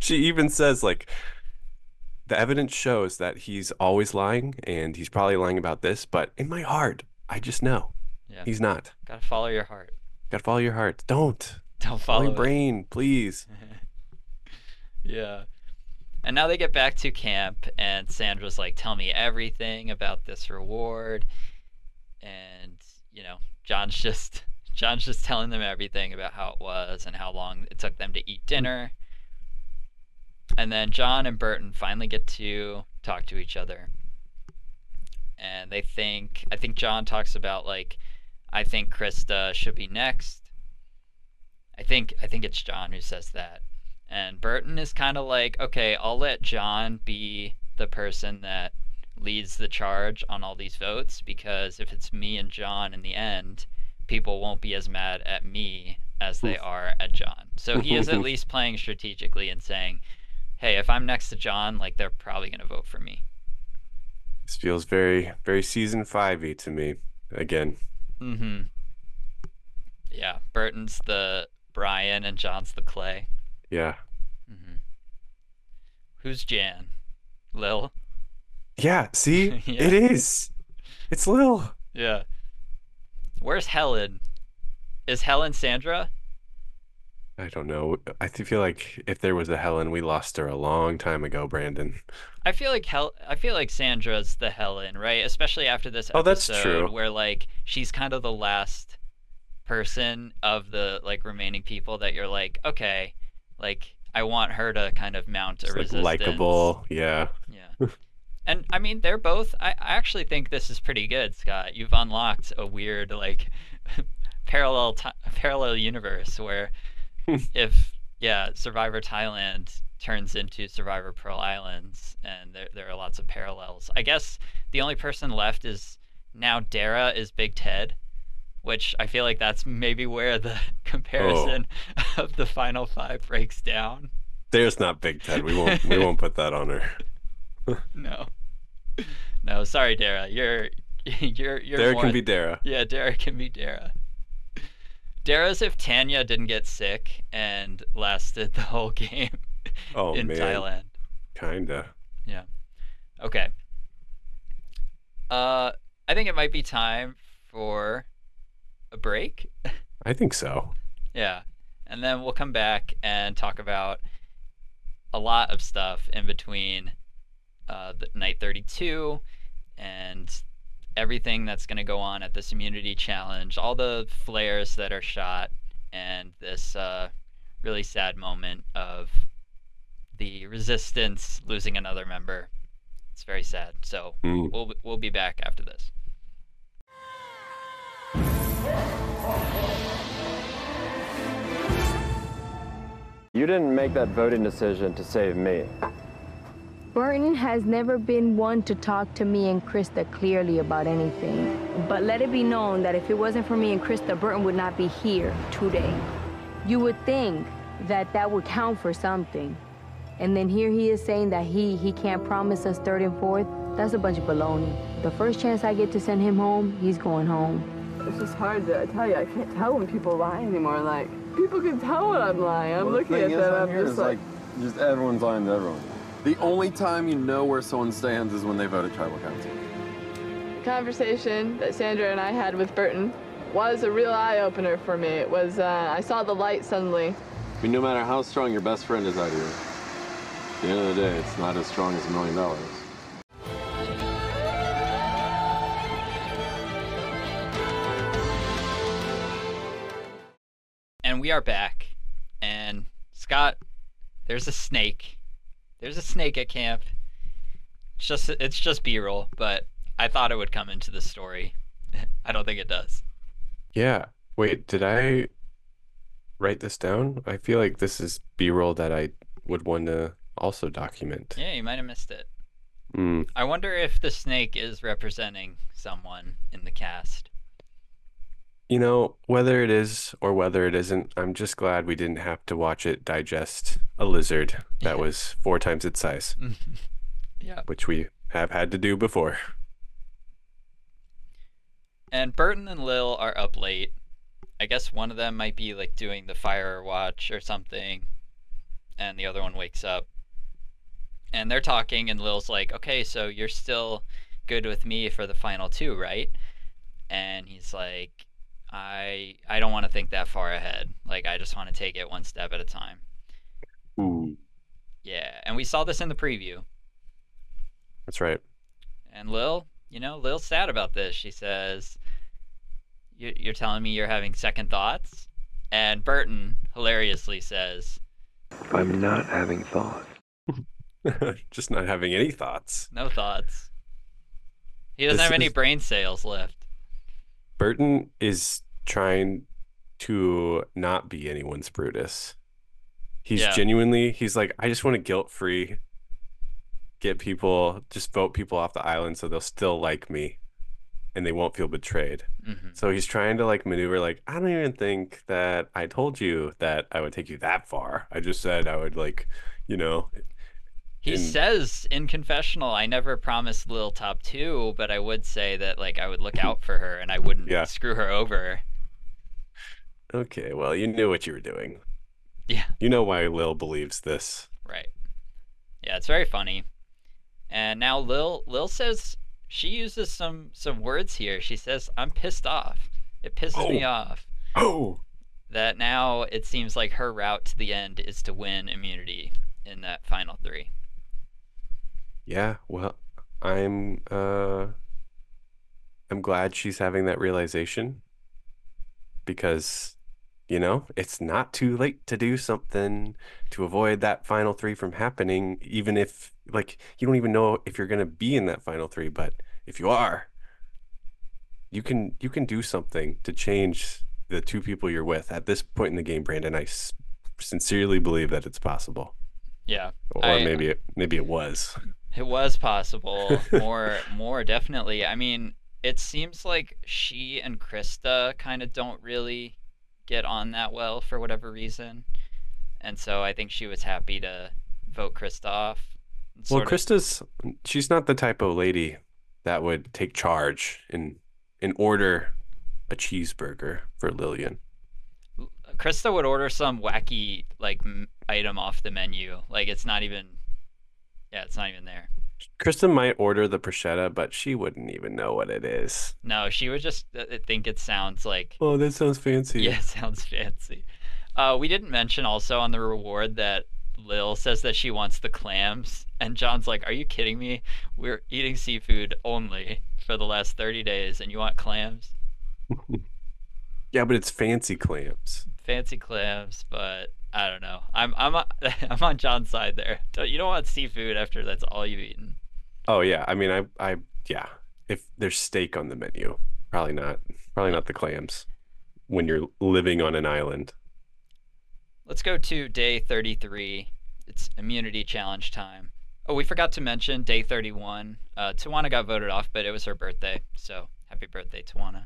She even says, like, the evidence shows that he's always lying, and he's probably lying about this. But in my heart, I just know yeah. he's not. Gotta follow your heart. Gotta follow your heart. Don't. Don't follow your brain, please. Yeah. And now they get back to camp, and Sandra's like, "Tell me everything about this reward," and you know. John's just John's just telling them everything about how it was and how long it took them to eat dinner. And then John and Burton finally get to talk to each other. And they think, I think John talks about like, I think Krista should be next. I think I think it's John who says that. And Burton is kind of like, okay, I'll let John be the person that leads the charge on all these votes, because if it's me and John in the end, people won't be as mad at me as they are at John. So he is at least playing strategically and saying, hey, if I'm next to John, like, they're probably going to vote for me. This feels very, very season five-y to me again. Mm-hmm. Yeah, Burton's the Brian and John's the Clay. Yeah. Mm-hmm. Who's Jan? Lil? Yeah, see? Yeah. It is. It's Lil. Yeah. Where's Helen? Is Helen Sandra? I don't know. I feel like if there was a Helen, we lost her a long time ago, Brandon. I feel like Hel I feel like Sandra's the Helen, right? Especially after this episode, oh, that's true. Where like she's kind of the last person of the like remaining people that you're like, okay, like I want her to kind of mount a it's resistance. Like likable, yeah. Yeah. And, I mean, they're both... I, I actually think this is pretty good, Scott. You've unlocked a weird, like, parallel t parallel universe where if, yeah, Survivor Thailand turns into Survivor Pearl Islands, and there, there are lots of parallels. I guess the only person left is now Dara is Big Ted, which I feel like that's maybe where the comparison oh. of the Final Five breaks down. Dara's not Big Ted. We won't, we won't put that on her. No, no, sorry, Dara. You're, you're, you're. Dara more... can be Dara. Yeah, Dara can be Dara. Dara's if Tanya didn't get sick and lasted the whole game oh, in man. Thailand. Kinda. Yeah. Okay. Uh, I think it might be time for a break. I think so. Yeah, and then we'll come back and talk about a lot of stuff in between. Uh, the night thirty-two and everything that's going to go on at this immunity challenge, all the flares that are shot, and this uh, really sad moment of the resistance losing another member. It's very sad. So mm. we'll we'll be back after this. You didn't make that voting decision to save me. Burton has never been one to talk to me and Krista clearly about anything. But let it be known that if it wasn't for me and Krista, Burton would not be here today. You would think that that would count for something. And then here he is saying that he he can't promise us third and fourth. That's a bunch of baloney. The first chance I get to send him home, he's going home. It's just hard to I tell you. I can't tell when people lie anymore. Like, people can tell when I'm lying. I'm well, looking at them. I'm just like, like, just everyone's lying to everyone. The only time you know where someone stands is when they vote at tribal council. The conversation that Sandra and I had with Burton was a real eye-opener for me. It was, uh, I saw the light suddenly. I mean, no matter how strong your best friend is out here, at the end of the day, it's not as strong as a million dollars. And we are back. And Scott, there's a snake. There's a snake at camp. It's just, it's just B-roll, but I thought it would come into the story. I don't think it does. Yeah. Wait, did I write this down? I feel like this is B-roll that I would want to also document. Yeah, you might have missed it. Mm. I wonder if the snake is representing someone in the cast. You know, whether it is or whether it isn't, I'm just glad we didn't have to watch it digest a lizard that was four times its size. Yeah. Which we have had to do before. And Burton and Lil are up late. I guess one of them might be like doing the fire watch or something, and the other one wakes up. And they're talking, and Lil's like, okay, so you're still good with me for the final two, right? And he's like, I I don't want to think that far ahead. Like, I just want to take it one step at a time. Ooh. Yeah, and we saw this in the preview. That's right. And Lil, you know, Lil's sad about this. She says, you're telling me you're having second thoughts? And Burton hilariously says, I'm not having thoughts. Just not having any thoughts. No thoughts. He doesn't this have any is... brain cells left. Burton is trying to not be anyone's Brutus. He's yeah. genuinely, he's like, I just want to guilt-free get people, just vote people off the island so they'll still like me and they won't feel betrayed. Mm-hmm. So he's trying to like maneuver like, I don't even think that I told you that I would take you that far. I just said I would like, you know. He says in confessional, I never promised Lil top two, but I would say that like I would look out for her and I wouldn't yeah. screw her over. Okay, well, you knew what you were doing. Yeah. You know why Lil believes this. Right. Yeah, it's very funny. And now Lil Lil says she uses some, some words here. She says, I'm pissed off. It pisses oh. me off. Oh. That now it seems like her route to the end is to win immunity in that final three. Yeah, well, I'm uh, I'm glad she's having that realization because, you know, it's not too late to do something to avoid that final three from happening, even if, like, you don't even know if you're going to be in that final three, but if you are, you can you can do something to change the two people you're with. At this point in the game, Brandon, I s- sincerely believe that it's possible. Yeah. Or I, maybe it, maybe it was. It was possible, more more definitely. I mean, it seems like she and Krista kind of don't really get on that well for whatever reason, and so I think she was happy to vote Krista off. Well, of... Krista's she's not the type of lady that would take charge and and order a cheeseburger for Lillian. Krista would order some wacky like m- item off the menu. Like it's not even. Yeah, it's not even there. Krista might order the prosciutto, but she wouldn't even know what it is. No, she would just think it sounds like... Oh, that sounds fancy. Yeah, it sounds fancy. Uh, we didn't mention also on the reward that Lil says that she wants the clams, and John's like, are you kidding me? We're eating seafood only for the last thirty days, and you want clams? Yeah, but it's fancy clams. Fancy clams, but... I don't know. I'm I'm I'm on John's side there. You don't want seafood after that's all you've eaten. Oh yeah, I mean I I yeah. If there's steak on the menu, probably not. Probably not the clams when you're living on an island. Let's go to day thirty-three. It's immunity challenge time. Oh, we forgot to mention day thirty-one. Uh, Tawana got voted off, but it was her birthday, so happy birthday, Tawana.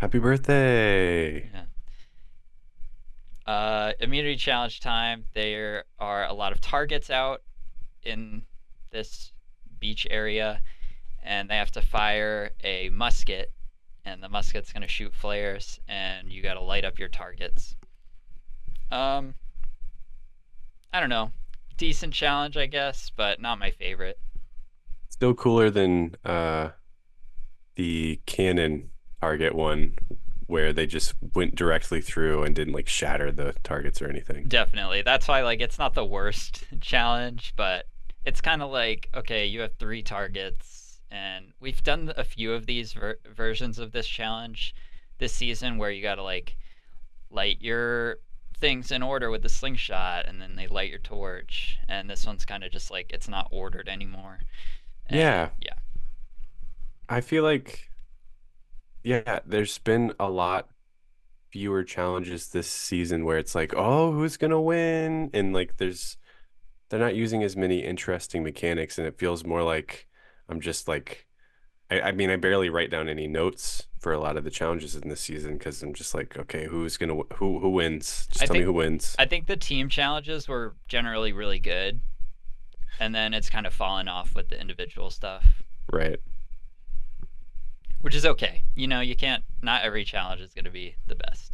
Happy birthday. Yeah. Uh, immunity challenge time. There are a lot of targets out in this beach area, and they have to fire a musket, and the musket's gonna shoot flares, and you gotta light up your targets. Um, I don't know. Decent challenge, I guess, but not my favorite. Still cooler than uh, the cannon target one, where they just went directly through and didn't like shatter the targets or anything. Definitely. That's why like it's not the worst challenge, but it's kind of like, okay, you have three targets, and we've done a few of these ver versions of this challenge this season where you got to like light your things in order with the slingshot, and then they light your torch, and this one's kind of just like it's not ordered anymore. And, yeah. Yeah. I feel like yeah, there's been a lot fewer challenges this season where it's like, oh, who's gonna win? And like, there's, they're not using as many interesting mechanics, and it feels more like I'm just like, I, I mean, I barely write down any notes for a lot of the challenges in this season because I'm just like, okay, who's gonna who who wins? Just I tell think, me who wins. I think the team challenges were generally really good, and then it's kind of fallen off with the individual stuff. Right. Which is okay. You know, you can't, not every challenge is going to be the best.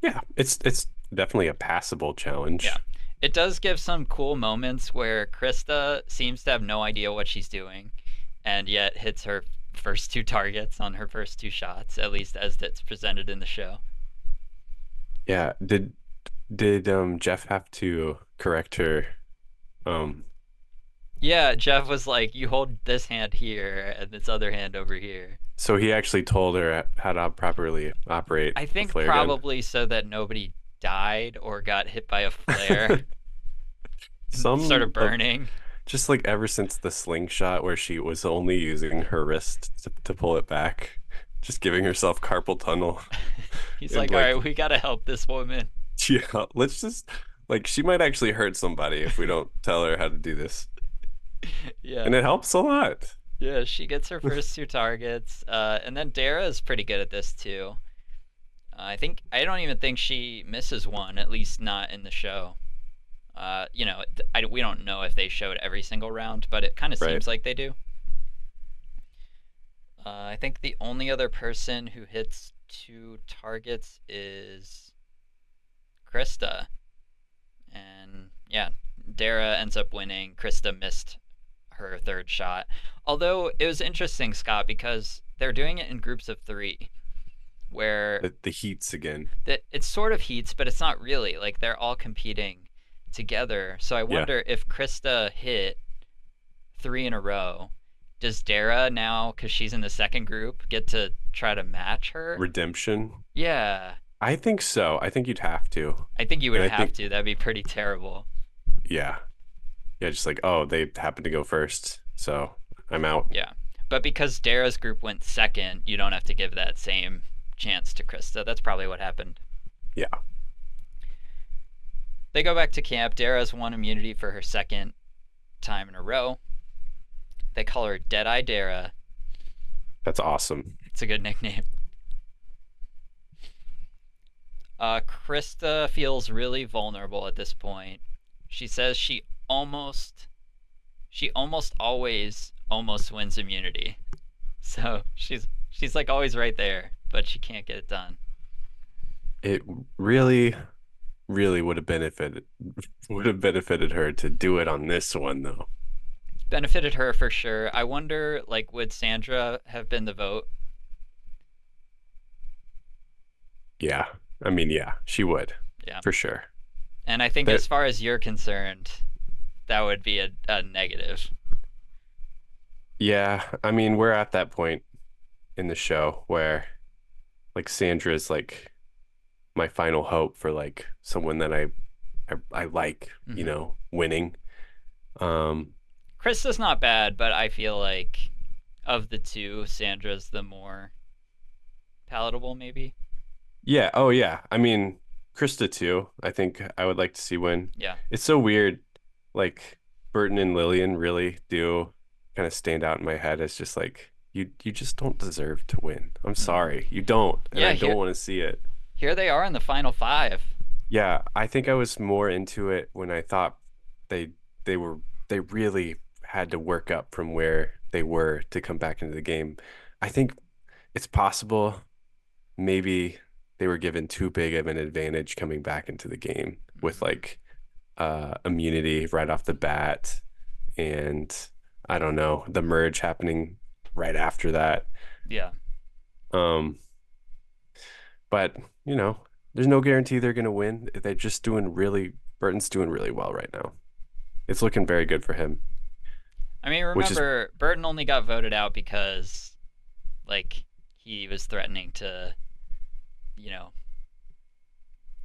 Yeah, it's it's definitely a passable challenge. Yeah. It does give some cool moments where Krista seems to have no idea what she's doing and yet hits her first two targets on her first two shots, at least as it's presented in the show. Yeah, did did um Jeff have to correct her? Um Yeah, Jeff was like, you hold this hand here and this other hand over here. So he actually told her how to properly operate. I think probably gun. so that nobody died or got hit by a flare. Some sort of burning. Of, just like ever since the slingshot where she was only using her wrist to, to pull it back, just giving herself carpal tunnel. He's like, like, all right, we got to help this woman. Yeah, let's just, like, she might actually hurt somebody if we don't tell her how to do this. Yeah, and it helps a lot. Yeah, she gets her first two targets, uh, and then Dara is pretty good at this too. Uh, I think I don't even think she misses one, at least not in the show. Uh, you know, I, we don't know if they showed every single round, but it kind of right. seems like they do. Uh, I think the only other person who hits two targets is Krista, and yeah, Dara ends up winning. Krista missed her third shot. Although it was interesting, Scott, because they're doing it in groups of three, where the, the heats again. The, it's sort of heats, but it's not really. Like they're all competing together. So I wonder yeah. if Krista hit three in a row, does Dara now, because she's in the second group, get to try to match her? Redemption. Yeah. I think so. I think you'd have to. I think you would and have think... to. That'd be pretty terrible. Yeah. Yeah, just like, oh, they happened to go first, so I'm out. Yeah. But because Dara's group went second, you don't have to give that same chance to Krista. That's probably what happened. Yeah. They go back to camp. Dara's won immunity for her second time in a row. They call her Deadeye Dara. That's awesome. It's a good nickname. Uh, Krista feels really vulnerable at this point. She says she almost, she almost always almost wins immunity. So she's she's like always right there, but she can't get it done. It really, really would have benefited would have benefited her to do it on this one though. Benefited her for sure. I wonder, like, would Sandra have been the vote? Yeah, I mean, yeah, she would. Yeah, for sure. And I think but, as far as you're concerned, that would be a, a negative. Yeah, I mean, we're at that point in the show where, like, Sandra is, like, my final hope for, like, someone that I I, I like, mm-hmm. you know, winning. Um, Krista's not bad, but I feel like of the two, Sandra's the more palatable, maybe? Yeah, oh, yeah. I mean... Krista too, I think I would like to see win. Yeah. It's so weird, like Burton and Lillian really do kind of stand out in my head as just like, you you just don't deserve to win. I'm sorry, you don't, and yeah, I don't here, want to see it. Here they are in the final five. Yeah, I think I was more into it when I thought they they were they really had to work up from where they were to come back into the game. I think it's possible maybe they were given too big of an advantage coming back into the game with like uh, immunity right off the bat, and I don't know, the merge happening right after that. Yeah. Um. But you know, there's no guarantee they're gonna win. They're just doing really. Burton's doing really well right now. It's looking very good for him. I mean, remember, is... Burton only got voted out because, like, he was threatening to, you know,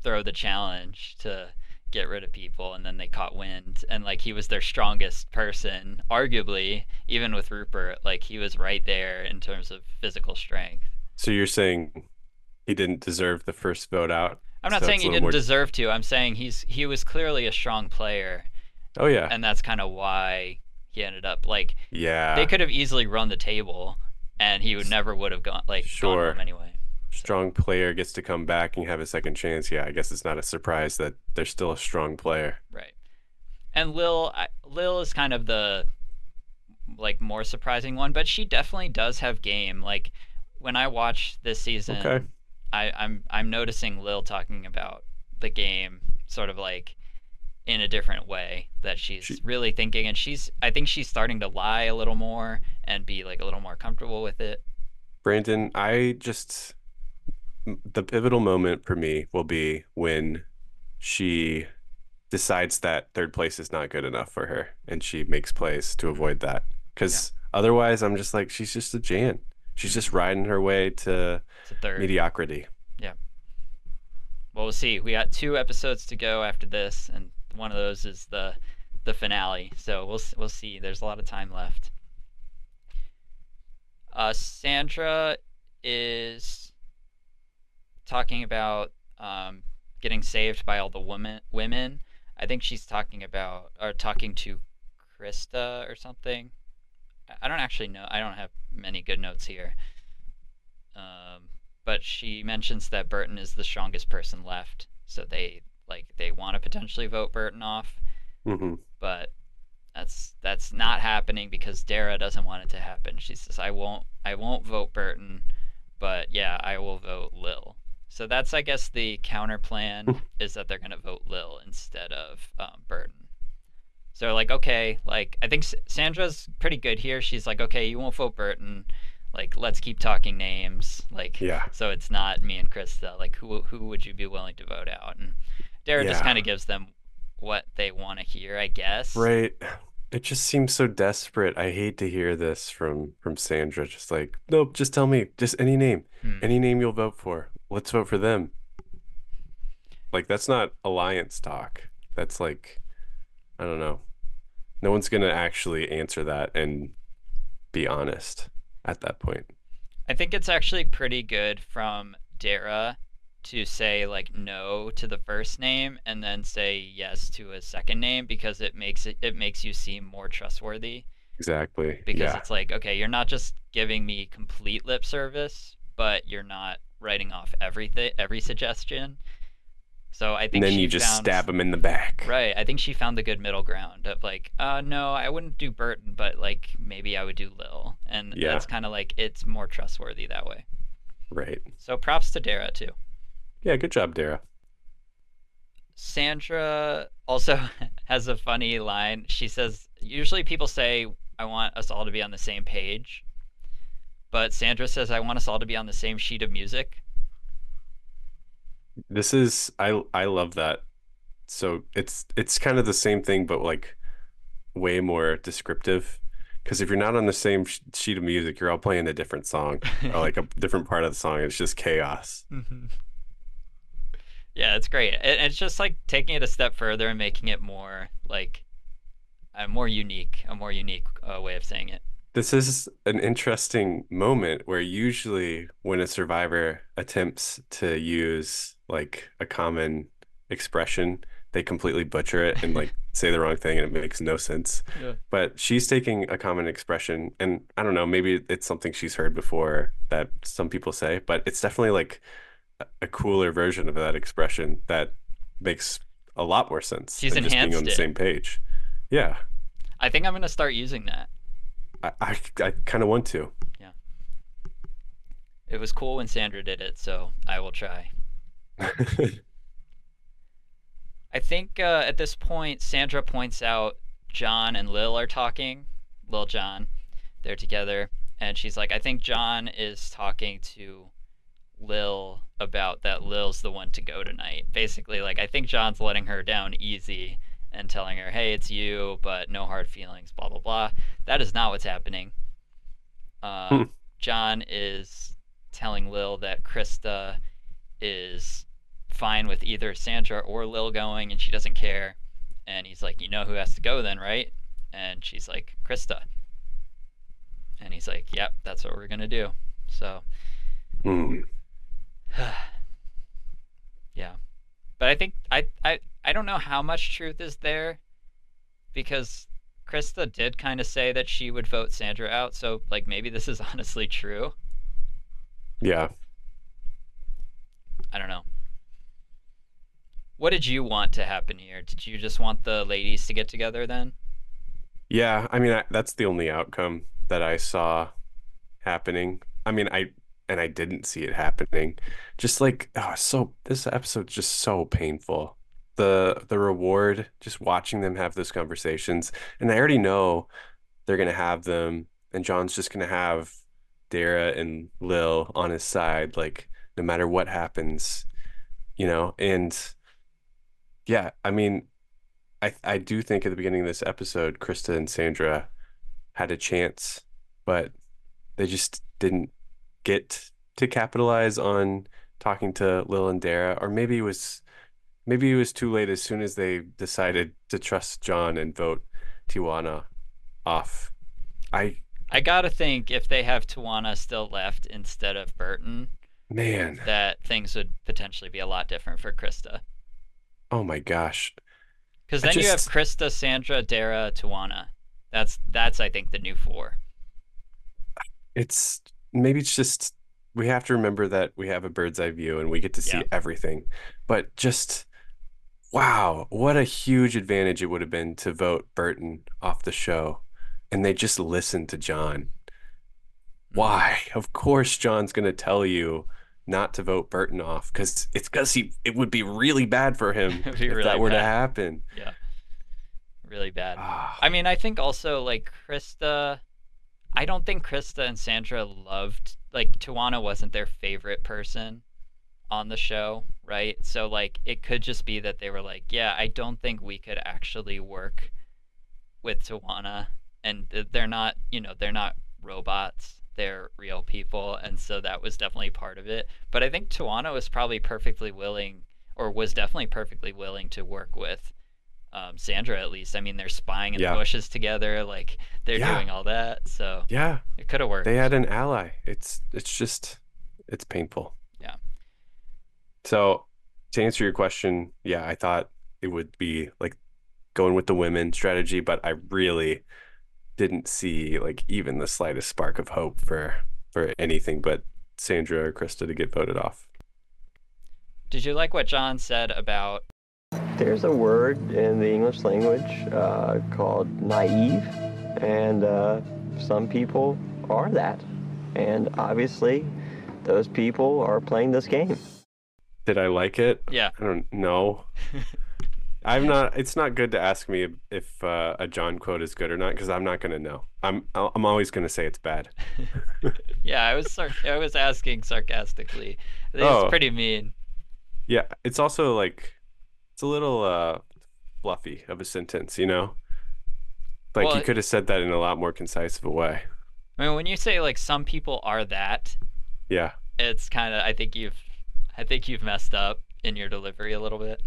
throw the challenge to get rid of people, and then they caught wind, and like he was their strongest person, arguably, even with Rupert. Like, he was right there in terms of physical strength. So you're saying he didn't deserve the first vote out? I'm not so saying he didn't more... deserve to. I'm saying he's he was clearly a strong player. Oh yeah. And that's kind of why he ended up like. Yeah. They could have easily run the table, and he would never would have gone like sure. gone home anyway. Strong player gets to come back and have a second chance. Yeah, I guess it's not a surprise that they're still a strong player. Right. And Lil, Lil is kind of the like more surprising one, but she definitely does have game. Like when I watch this season, okay. I, I'm I'm noticing Lil talking about the game sort of like in a different way, that she's she, really thinking, and she's I think she's starting to lie a little more and be like a little more comfortable with it. Brandon, I just. The pivotal moment for me will be when she decides that third place is not good enough for her, and she makes plays to avoid that. Because yeah. otherwise, I'm just like, she's just a Jan. She's just riding her way to third. mediocrity. Yeah. Well, we'll see. We got two episodes to go after this, and one of those is the the finale. So we'll we'll see. There's a lot of time left. Uh, Sandra is. talking about um, getting saved by all the woman, women. I think she's talking about, or talking to Krista or something. I don't actually know. I don't have many good notes here. Um, but she mentions that Burton is the strongest person left, so they like they want to potentially vote Burton off. Mm-hmm. But that's that's not happening because Dara doesn't want it to happen. She says, "I won't. I won't vote Burton, but yeah, I will vote Lil." So that's, I guess, the counter plan is that they're going to vote Lil instead of um, Burton. So, like, okay, like, I think S- Sandra's pretty good here. She's like, okay, you won't vote Burton. Like, let's keep talking names. Like, yeah. So it's not me and Krista. Like, who who would you be willing to vote out? And Dara yeah. just kind of gives them what they want to hear, I guess. Right. It just seems so desperate. I hate to hear this from, from Sandra. Just like, nope, just tell me. Just any name. Hmm. Any name you'll vote for. Let's vote for them. Like, that's not alliance talk. That's like, I don't know. No one's going to actually answer that and be honest at that point. I think it's actually pretty good from Dara to say, like, no to the first name and then say yes to a second name, because it makes it, it makes you seem more trustworthy. Exactly. Because yeah. it's like, okay, you're not just giving me complete lip service, but you're not writing off everything, every suggestion. So I think and then she you just found, stab him in the back. Right. I think she found the good middle ground of like, uh, no, I wouldn't do Burton, but like maybe I would do Lil, and yeah. that's kind of like it's more trustworthy that way. Right. So props to Dara too. Yeah, good job, Dara. Sandra also has a funny line. She says, "Usually people say I want us all to be on the same page." But Sandra says, "I want us all to be on the same sheet of music." This is I I love that. So it's it's kind of the same thing, but like way more descriptive. Because if you're not on the same sh- sheet of music, you're all playing a different song or like a different part of the song. It's just chaos. Mm-hmm. Yeah, it's great. It, it's just like taking it a step further and making it more like a more unique, a more unique uh, way of saying it. This is an interesting moment where usually when a survivor attempts to use like a common expression, they completely butcher it and like say the wrong thing and it makes no sense. Yeah. But she's taking a common expression, and I don't know, maybe it's something she's heard before that some people say, but it's definitely like a cooler version of that expression that makes a lot more sense. She's enhanced just being on the it. same page. Yeah. I think I'm going to start using that. I, I, I kind of want to. Yeah. It was cool when Sandra did it, so I will try. I think uh, at this point, Sandra points out Jon and Lil are talking. Lil Jon. They're together. And she's like, I think Jon is talking to Lil about that Lil's the one to go tonight. Basically, like, I think Jon's letting her down easy and telling her, hey, it's you, but no hard feelings, blah, blah, blah. That is not what's happening. Uh, hmm. Jon is telling Lil that Krista is fine with either Sandra or Lil going, and she doesn't care. And he's like, you know who has to go then, right? And she's like, Krista. And he's like, yep, that's what we're going to do. So, mm. yeah. But I think, I, I, I don't know how much truth is there, because Krista did kind of say that she would vote Sandra out. So, like, maybe this is honestly true. Yeah. I don't know. What did you want to happen here? Did you just want the ladies to get together then? Yeah, I mean, I, that's the only outcome that I saw happening. I mean, I and I didn't see it happening. Just like, oh, so this episode's just so painful. The the reward, just watching them have those conversations, and I already know they're gonna have them, and Jon's just gonna have Dara and Lil on his side, like no matter what happens, you know. And yeah, I mean, I I do think at the beginning of this episode, Krista and Sandra had a chance, but they just didn't get to capitalize on talking to Lil and Dara, or maybe it was maybe it was too late as soon as they decided to trust Jon and vote Tijuana off. I I gotta think if they have Tijuana still left instead of Burton, man, that things would potentially be a lot different for Krista. Oh my gosh. Because then just... you have Krista, Sandra, Dara, Tijuana. That's, that's I think, the new four. It's maybe it's just we have to remember that we have a bird's eye view and we get to see yeah. everything. But just, wow, what a huge advantage it would have been to vote Burton off the show. And they just listened to Jon. Why? Of course Jon's going to tell you not to vote Burton off, because it's because he it would be really bad for him if really that were bad. to happen. Yeah. Really bad. I mean, I think also, like, Krista, I don't think Krista and Sandra loved, like, Tawana wasn't their favorite person on the show, right? So, like, it could just be that they were like, yeah, I don't think we could actually work with Tawana. And they're not, you know, they're not robots. They're real people. And so that was definitely part of it. But I think Tawana was probably perfectly willing, or was definitely perfectly willing to work with Um, Sandra, at least. I mean, they're spying in yeah. the bushes together, like they're yeah. doing all that. So yeah, it could have worked. They had an ally. It's it's just it's painful. Yeah. So to answer your question, yeah, I thought it would be like going with the women strategy, but I really didn't see like even the slightest spark of hope for for anything but Sandra or Krista to get voted off. Did you like what Jon said about? There's a word in the English language uh, called naive, and uh, some people are that. And obviously, those people are playing this game. Did I like it? Yeah. I don't know. I'm not. It's not good to ask me if uh, a Jon quote is good or not, because I'm not going to know. I'm. I'm always going to say it's bad. yeah, I was. Sar- I was asking sarcastically. I think oh. It's pretty mean. Yeah, it's also like. It's a little uh, fluffy of a sentence, you know? Like, well, you could have said that in a lot more concise of a way. I mean, when you say, like, some people are that, yeah, it's kind of, I think you've, I think you've messed up in your delivery a little bit.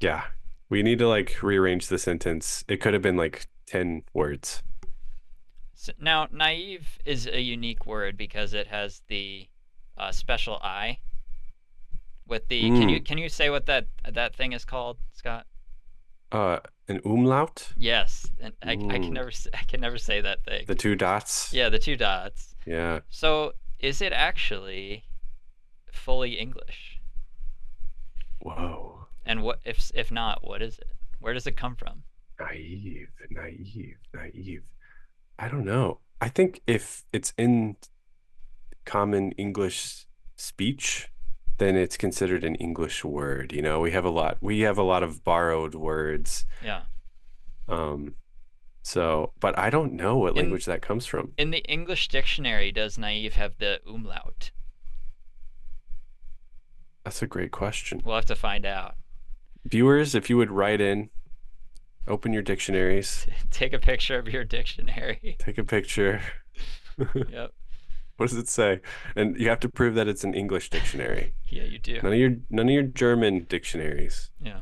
Yeah. We need to, like, rearrange the sentence. It could have been, like, ten words. So, now, naive is a unique word because it has the uh, special I. With the mm. can you can you say what that that thing is called, Scott? Uh, an umlaut. Yes, and I, mm. I can never I can never say that thing. The two dots. Yeah, the two dots. Yeah. So is it actually fully English? Whoa. And what if if not, what is it? Where does it come from? Naive, naive, naive. I don't know. I think if it's in common English speech, then it's considered an English word. You know, we have a lot. We have a lot of borrowed words. Yeah. Um. So, but I don't know what in, language that comes from. In the English dictionary, does naive have the umlaut? That's a great question. We'll have to find out. Viewers, if you would write in, open your dictionaries. Take a picture of your dictionary. Take a picture. Yep. What does it say? And you have to prove that it's an English dictionary. Yeah, you do. None of your none of your German dictionaries. Yeah.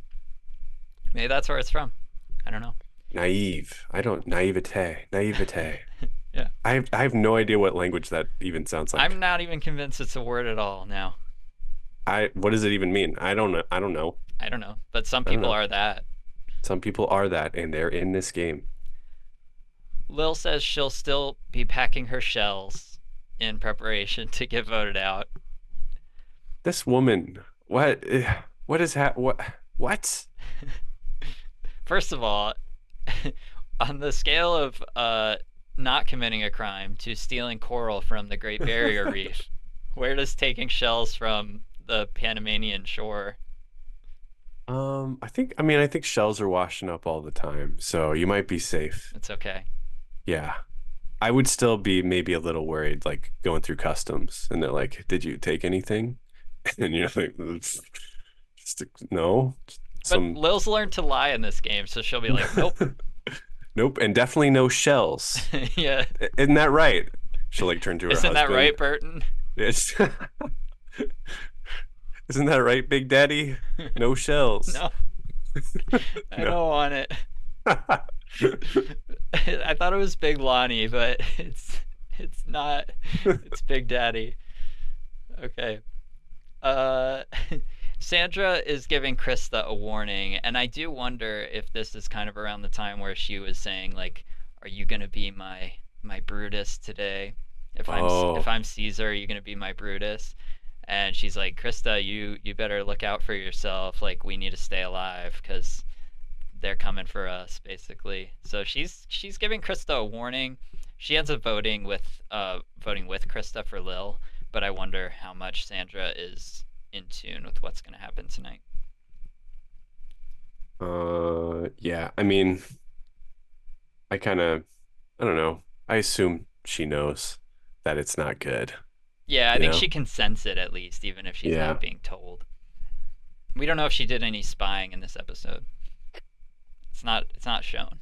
Maybe that's where it's from. I don't know. Naive. I don't naivete. Naivete. Yeah. I have, I have no idea what language that even sounds like. I'm not even convinced it's a word at all now. I what does it even mean? I don't know. I don't know. I don't know. But some people are that. Some people are that, and they're in this game. Lil says she'll still be packing her shells in preparation to get voted out. This woman, what, what is that? What? What? First of all, on the scale of uh, not committing a crime to stealing coral from the Great Barrier Reef, where does taking shells from the Panamanian shore? Um, I think, I mean, I think shells are washing up all the time, so you might be safe. It's okay. Yeah. I would still be maybe a little worried, like going through customs and they're like, did you take anything? And you're like, just, no. Some... But Lil's learned to lie in this game, so she'll be like, nope. Nope. And definitely no shells. Yeah. Isn't that right? She'll like turn to her Isn't husband. That right, Burton? Yes. Isn't that right, Big Daddy? No shells. No. I no. don't want it. I thought it was Big Lonnie, but it's it's not. It's Big Daddy. Okay. Uh, Sandra is giving Krista a warning, and I do wonder if this is kind of around the time where she was saying, like, are you going to be my, my Brutus today? If I'm, oh. if I'm Caesar, are you going to be my Brutus? And she's like, Krista, you, you better look out for yourself. Like, we need to stay alive because they're coming for us, basically. So she's she's giving Krista a warning. She ends up voting with uh voting with Krista for Lil, but I wonder how much Sandra is in tune with what's going to happen tonight. Uh, yeah. I mean, I kind of, I don't know. I assume she knows that it's not good. Yeah, I you think know? she can sense it at least, even if she's yeah. not being told. We don't know if she did any spying in this episode. It's not it's not shown.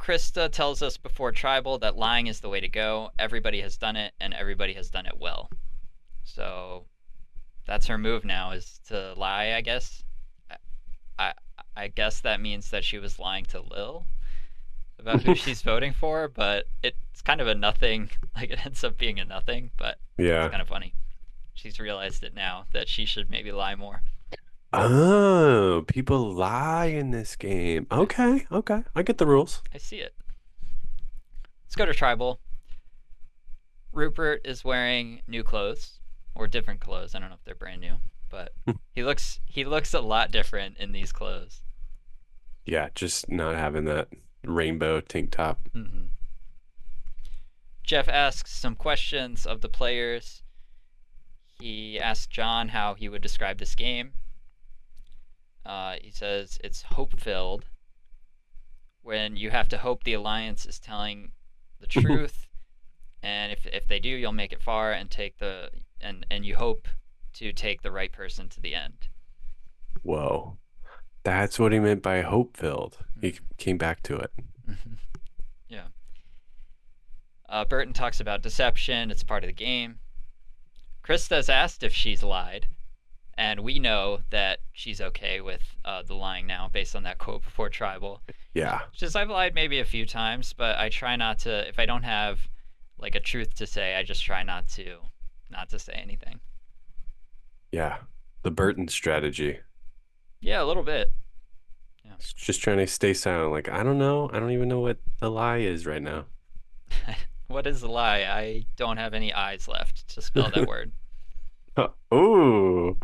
Krista tells us before Tribal that lying is the way to go. Everybody has done it, and everybody has done it well. So that's her move now, is to lie, I guess. I I guess that means that she was lying to Lil about who she's voting for, but it's kind of a nothing, like it ends up being a nothing, but yeah, it's kind of funny. She's realized it now that she should maybe lie more. Oh, people lie in this game. Okay, okay. I get the rules. I see it. Let's go to Tribal. Rupert is wearing new clothes, or different clothes. I don't know if they're brand new, but he looks he looks a lot different in these clothes. Yeah, just not having that rainbow tank top. Mm-hmm. Jeff asks some questions of the players. He asked John how he would describe this game. Uh, he says it's hope-filled when you have to hope the Alliance is telling the truth, and if if they do, you'll make it far and take the and and you hope to take the right person to the end. Whoa. That's what he meant by hope-filled. He came back to it. Yeah. Uh, Burton talks about deception. It's part of the game. Krista's asked if she's lied, and we know that she's okay with uh, the lying now based on that quote before Tribal. Yeah. She says, I've lied maybe a few times, but I try not to. If I don't have like a truth to say, I just try not to, not to say anything. Yeah, the Burton strategy. Yeah, a little bit. Yeah. Just trying to stay silent. Like, I don't know. I don't even know what the lie is right now. What is the lie? I don't have any eyes left to spell that word. Oh.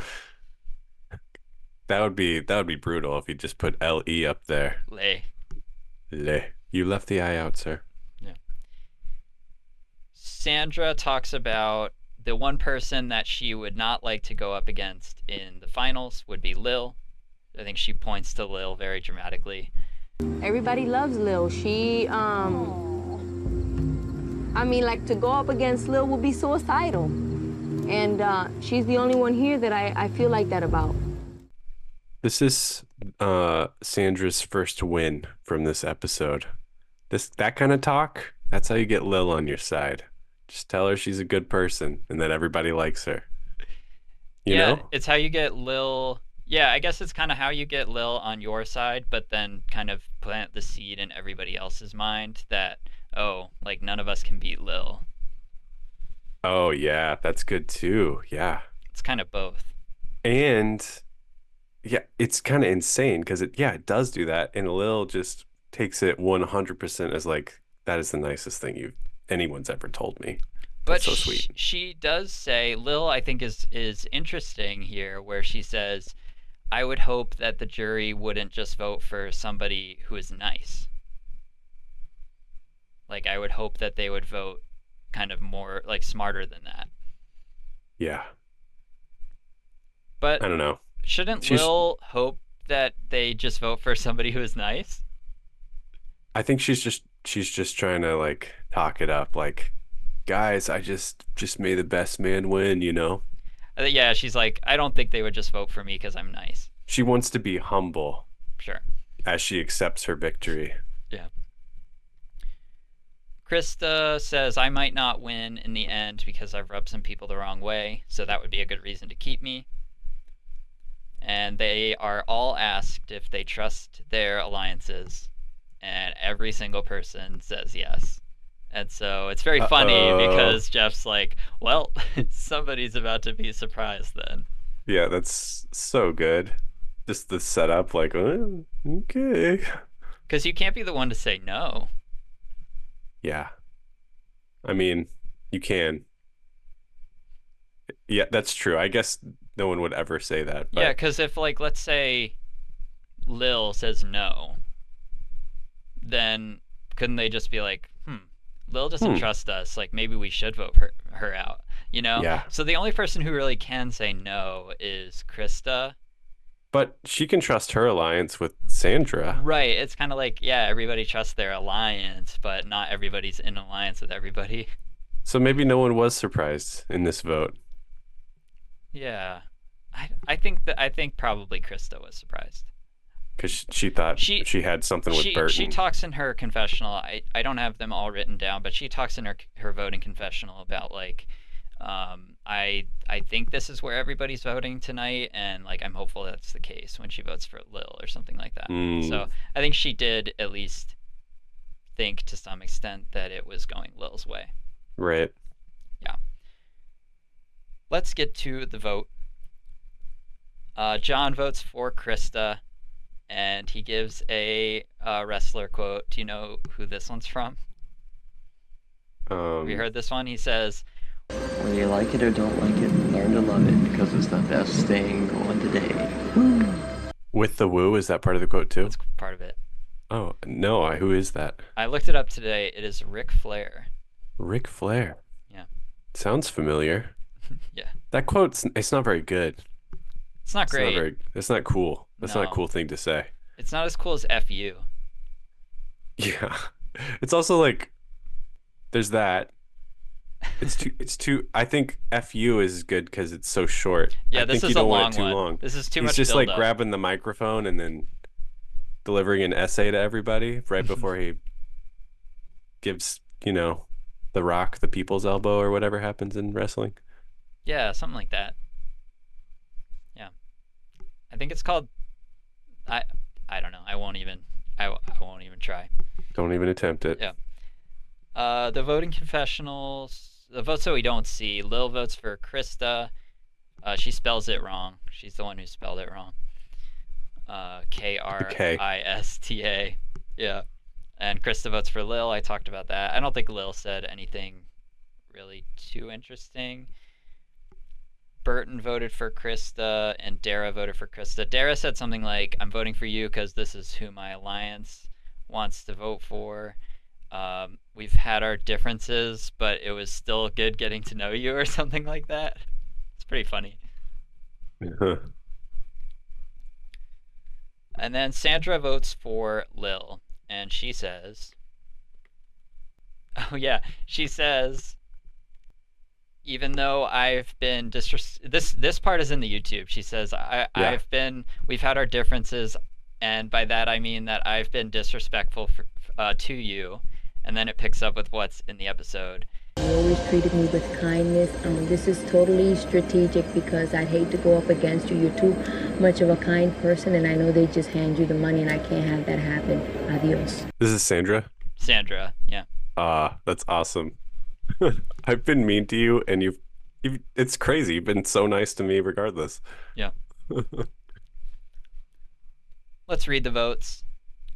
That would be that would be brutal if you just put L E up there. Lay. Lay. You left the I out, sir. Yeah. Sandra talks about the one person that she would not like to go up against in the finals would be Lil. I think she points to Lil very dramatically. Everybody loves Lil. She, um, I mean, like, to go up against Lil would be suicidal. And uh, she's the only one here that I, I feel like that about. This is uh, Sandra's first win from this episode. This That kind of talk, that's how you get Lil on your side. Just tell her she's a good person and that everybody likes her. You yeah, know? It's how you get Lil... Yeah, I guess it's kind of how you get Lil on your side, but then kind of plant the seed in everybody else's mind that, oh, like, none of us can beat Lil. Oh, yeah, that's good, too. Yeah. It's kind of both. And, yeah, it's kind of insane because, it yeah, it does do that. And Lil just takes it one hundred percent as, like, that is the nicest thing you've anyone's ever told me. But so sweet. She, she does say, Lil, I think, is is interesting here where she says, I would hope that the jury wouldn't just vote for somebody who is nice. Like, I would hope that they would vote kind of more, like, smarter than that. Yeah. But I don't know. Shouldn't She's... Lil hope that they just vote for somebody who is nice? I think she's just she's just trying to, like, talk it up. Like, guys, I just just may the best man win, you know? Yeah, she's like, I don't think they would just vote for me because I'm nice. She wants to be humble. Sure. As she accepts her victory. Yeah. Krista says, I might not win in the end because I've rubbed some people the wrong way, so that would be a good reason to keep me. And they are all asked if they trust their alliances, and every single person says yes. And so it's very funny Uh-oh. because Jeff's like, well, somebody's about to be surprised then. Yeah, that's so good. Just the setup, like, oh, okay. Because you can't be the one to say no. Yeah. I mean, you can. Yeah, that's true. I guess no one would ever say that. But... Yeah, because if, like, let's say Lil says no, then couldn't they just be like, hmm. Lil doesn't hmm. trust us. Like, maybe we should vote her, her out, you know? Yeah. So the only person who really can say no is Krista. But she can trust her alliance with Sandra. Right. It's kind of like, yeah, everybody trusts their alliance, but not everybody's in alliance with everybody. So maybe no one was surprised in this vote. Yeah. I, I think that I think probably Krista was surprised. Because she thought she, she had something with she, Burton. She talks in her confessional. I, I don't have them all written down, but she talks in her her voting confessional about, like, um, I I think this is where everybody's voting tonight, and, like, I'm hopeful that's the case when she votes for Lil or something like that. Mm. So I think she did at least think to some extent that it was going Lil's way. Right. Yeah. Let's get to the vote. Uh, John votes for Krista. And he gives a uh, wrestler quote. Do you know who this one's from? Um, Have you heard this one? He says, whether you like it or don't like it, learn to love it because it's the best thing going today. Woo. With the woo, is that part of the quote too? That's part of it. Oh, no. I, who is that? I looked it up today. It is Ric Flair. Ric Flair? Yeah. Sounds familiar. Yeah. That quote's it's not very good. It's not great. It's not, very, it's not cool. That's no. not a cool thing to say. It's not as cool as F you. Yeah. It's also like, there's that. It's too, it's too, I think F you is good because it's so short. Yeah, I this think is you don't a long want it too one. Long. This is too He's much He's just dildo. Like grabbing the microphone and then delivering an essay to everybody right before he gives, you know, the rock, the people's elbow or whatever happens in wrestling. Yeah, something like that. Yeah. I think it's called... I I don't know. I won't even I, I won't even try. Don't even attempt it. Yeah. Uh, the voting confessionals. The votes that we don't see. Lil votes for Krista. Uh, she spells it wrong. She's the one who spelled it wrong. Uh, K R I S T A. Yeah. And Krista votes for Lil. I talked about that. I don't think Lil said anything really too interesting. Burton voted for Krista and Dara voted for Krista. Dara said something like, I'm voting for you because this is who my alliance wants to vote for. Um, we've had our differences, but it was still good getting to know you, or something like that. It's pretty funny. And then Sandra votes for Lil, and she says, oh yeah, she says, even though I've been disres- this this part is in the YouTube. She says, I, yeah. I've been, we've had our differences, and by that I mean that I've been disrespectful for, uh, to you. And then it picks up with what's in the episode. You always treated me with kindness. Um, this is totally strategic because I'd hate to go up against you. You're too much of a kind person, and I know they just hand you the money, and I can't have that happen. Adios. This is Sandra? Sandra, yeah. Ah, uh, that's awesome. I've been mean to you, and you've, you've, it's crazy. You've been so nice to me regardless. Yeah. Let's read the votes.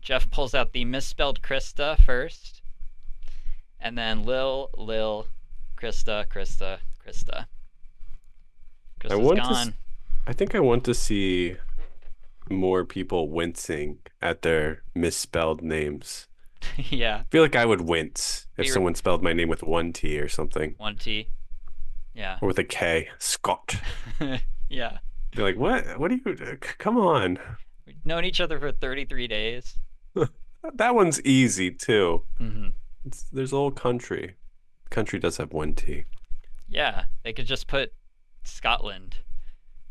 Jeff pulls out the misspelled Krista first. And then Lil, Lil, Krista, Krista, Krista. Krista's I want gone. To, I think I want to see more people wincing at their misspelled names. Yeah. I feel like I would wince if Be someone re- spelled my name with one T or something. One T. Yeah. Or with a K. Scott. Yeah. Be like, what? What are you doing? Come on. We've known each other for thirty-three days. That one's easy, too. Mm-hmm. It's, there's a whole country. Country does have one T. Yeah. They could just put Scotland.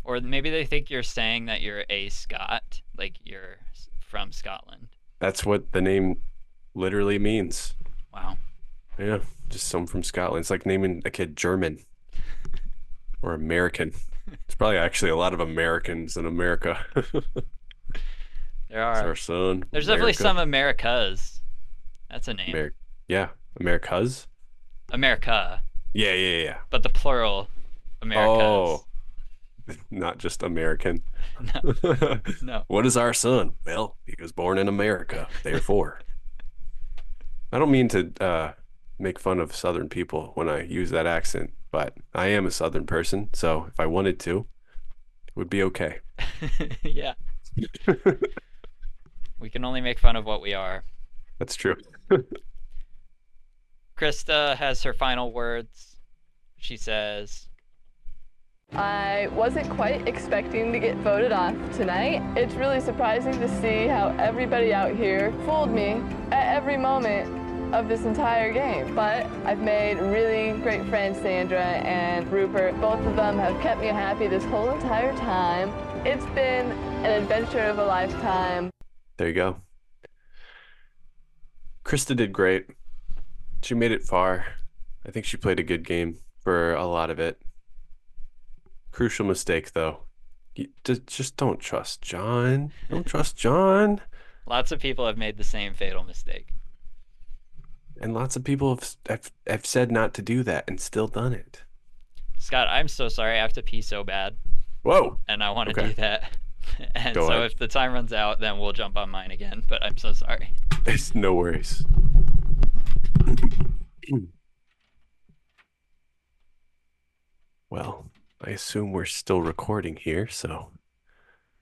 Or maybe they think you're saying that you're a Scot, like you're from Scotland. That's what the name literally means. Wow. Yeah, just some from Scotland. It's like naming a kid German or American. It's probably actually a lot of Americans in America. There are. It's our son. There's America. Definitely some Americas. That's a name. Amer- yeah, Americas. America. Yeah, yeah, yeah. But the plural, Americas. Oh, not just American. No. No. What is our son? Well, he was born in America. Therefore. I don't mean to uh, make fun of Southern people when I use that accent, but I am a Southern person, so if I wanted to, it would be okay. Yeah. We can only make fun of what we are. That's true. Krista has her final words. She says, I wasn't quite expecting to get voted off tonight. It's really surprising to see how everybody out here fooled me at every moment of this entire game, but I've made really great friends, Sandra and Rupert. Both of them have kept me happy this whole entire time. It's been an adventure of a lifetime. There you go. Krista did great. She made it far. I think she played a good game for a lot of it. Crucial mistake, though. You just, just don't trust John. Don't trust John. Lots of people have made the same fatal mistake. And lots of people have, have, have said not to do that and still done it. Scott, I'm so sorry. I have to pee so bad. Whoa. And I want to okay. do that. And Go so ahead. If the time runs out, then we'll jump on mine again. But I'm so sorry. It's no worries. Well, I assume we're still recording here, so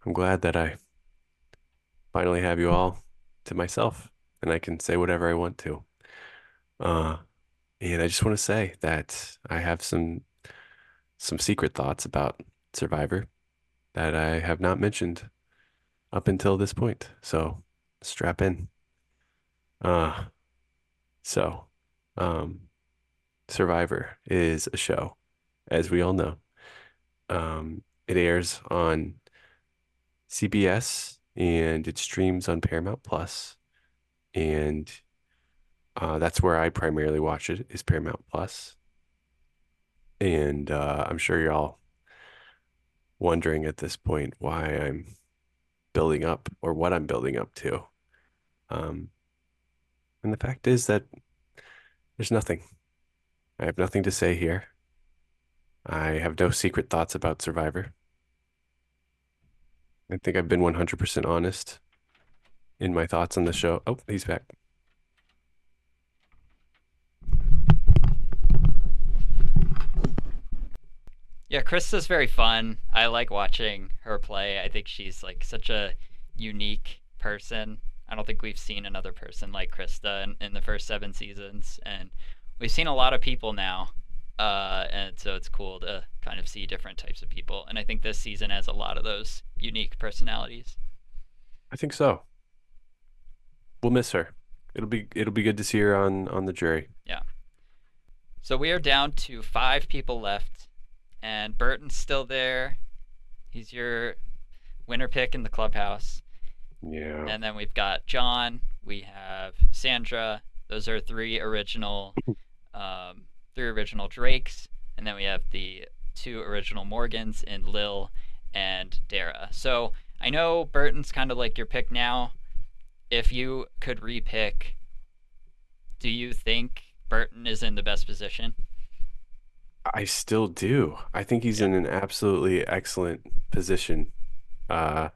I'm glad that I finally have you all to myself and I can say whatever I want to. Uh, and I just want to say that I have some some secret thoughts about Survivor that I have not mentioned up until this point. So strap in. Uh, so um, Survivor is a show, as we all know. Um, it airs on C B S and it streams on Paramount Plus, and uh, that's where I primarily watch it, is Paramount Plus. And uh, I'm sure you're all wondering at this point why I'm building up or what I'm building up to. Um, and the fact is that there's nothing. I have nothing to say here. I have no secret thoughts about Survivor. I think I've been one hundred percent honest in my thoughts on the show. Oh, he's back. Yeah, Krista's very fun. I like watching her play. I think she's like such a unique person. I don't think we've seen another person like Krista in, in the first seven seasons, and we've seen a lot of people now, uh, and so it's cool to kind of see different types of people. And I think this season has a lot of those unique personalities. I think so. We'll miss her. It'll be it'll be good to see her on on the jury. Yeah. So we are down to five people left, and Burton's still there. He's your winner pick in the clubhouse. Yeah. And then we've got John. We have Sandra. Those are three original, um, three original Drakes. And then we have the two original Morgans in Lil and Dara. So I know Burton's kind of like your pick now. If you could repick, do you think Burton is in the best position? I still do. I think he's yeah. in an absolutely excellent position. Uh,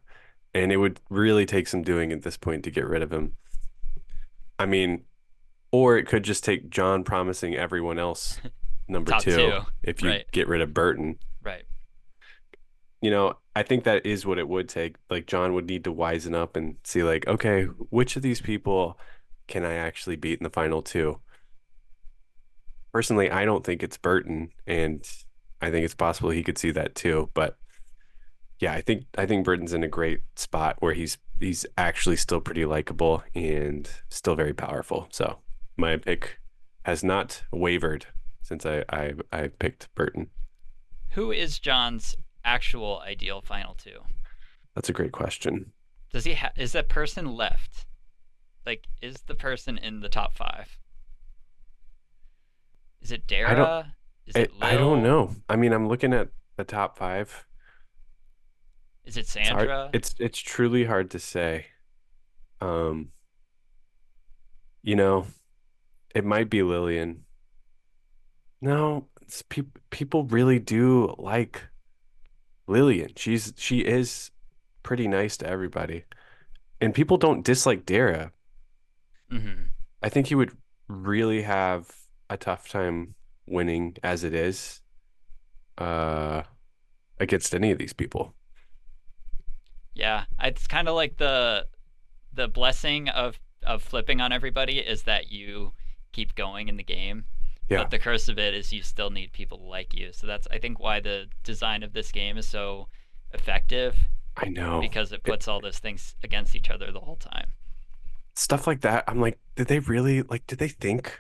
and it would really take some doing at this point to get rid of him. I mean, or it could just take John promising everyone else number two, two if you right. get rid of Burton. Right. You know, I think that is what it would take. Like, John would need to wisen up and see, like, okay, which of these people can I actually beat in the final two? Personally, I don't think it's Burton, and I think it's possible he could see that too. But yeah, I think I think Burton's in a great spot where he's he's actually still pretty likable and still very powerful. So my pick has not wavered since I I, I picked Burton. Who is John's actual ideal final two? That's a great question. Does he ha- is that person left? Like, is the person in the top five? Is it Dara? I don't, is it I, I don't know. I mean, I'm looking at the top five. Is it Sandra? It's hard, it's, it's truly hard to say. Um, you know, it might be Lillian. No, it's pe- people really do like Lillian. She's she is pretty nice to everybody, and people don't dislike Dara. Mm-hmm. I think he would really have a tough time winning as it is, uh, against any of these people. Yeah, it's kind of like the the blessing of of flipping on everybody is that you keep going in the game. Yeah. But the curse of it is you still need people to like you. So that's, I think, why the design of this game is so effective. I know. Because it puts it, all those things against each other the whole time. Stuff like that. I'm like, did they really, like, did they think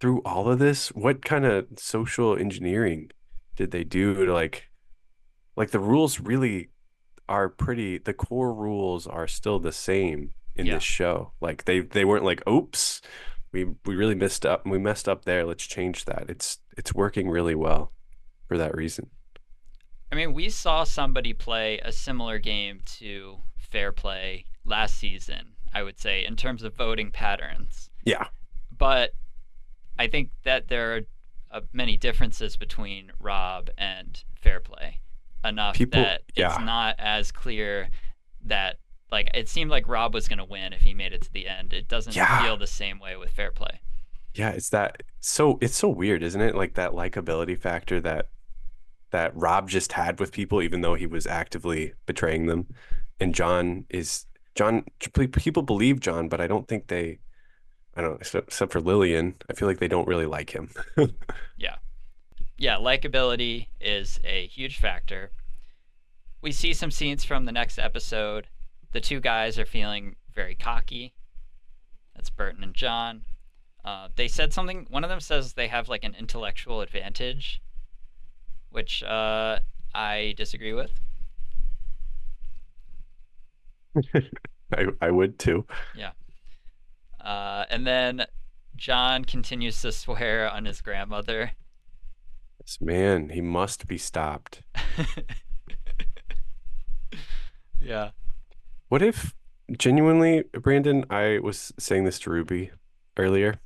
through all of this? What kind of social engineering did they do to, like, like the rules really are pretty, the core rules are still the same in yeah. this show. Like, they, they weren't like, oops. We we really messed up. We messed up there. Let's change that. It's it's working really well for that reason. I mean, we saw somebody play a similar game to Fairplay last season, I would say, in terms of voting patterns. Yeah. But I think that there are uh, many differences between Rob and Fairplay enough People, that yeah. it's not as clear that, like, it seemed like Rob was going to win if he made it to the end. It doesn't yeah. feel the same way with Fairplay. Yeah, it's that. So it's so weird, isn't it? Like, that likability factor that that Rob just had with people, even though he was actively betraying them. And John is John. People believe John, but I don't think they. I don't except, except for Lillian. I feel like they don't really like him. yeah, yeah. Likability is a huge factor. We see some scenes from the next episode. The two guys are feeling very cocky. That's Burton and John. Uh, they said something. One of them says they have like an intellectual advantage, which uh, I disagree with. I I would too. Yeah. Uh, and then John continues to swear on his grandmother. This man, he must be stopped. yeah. What if, genuinely, Brandon, I was saying this to Ruby earlier,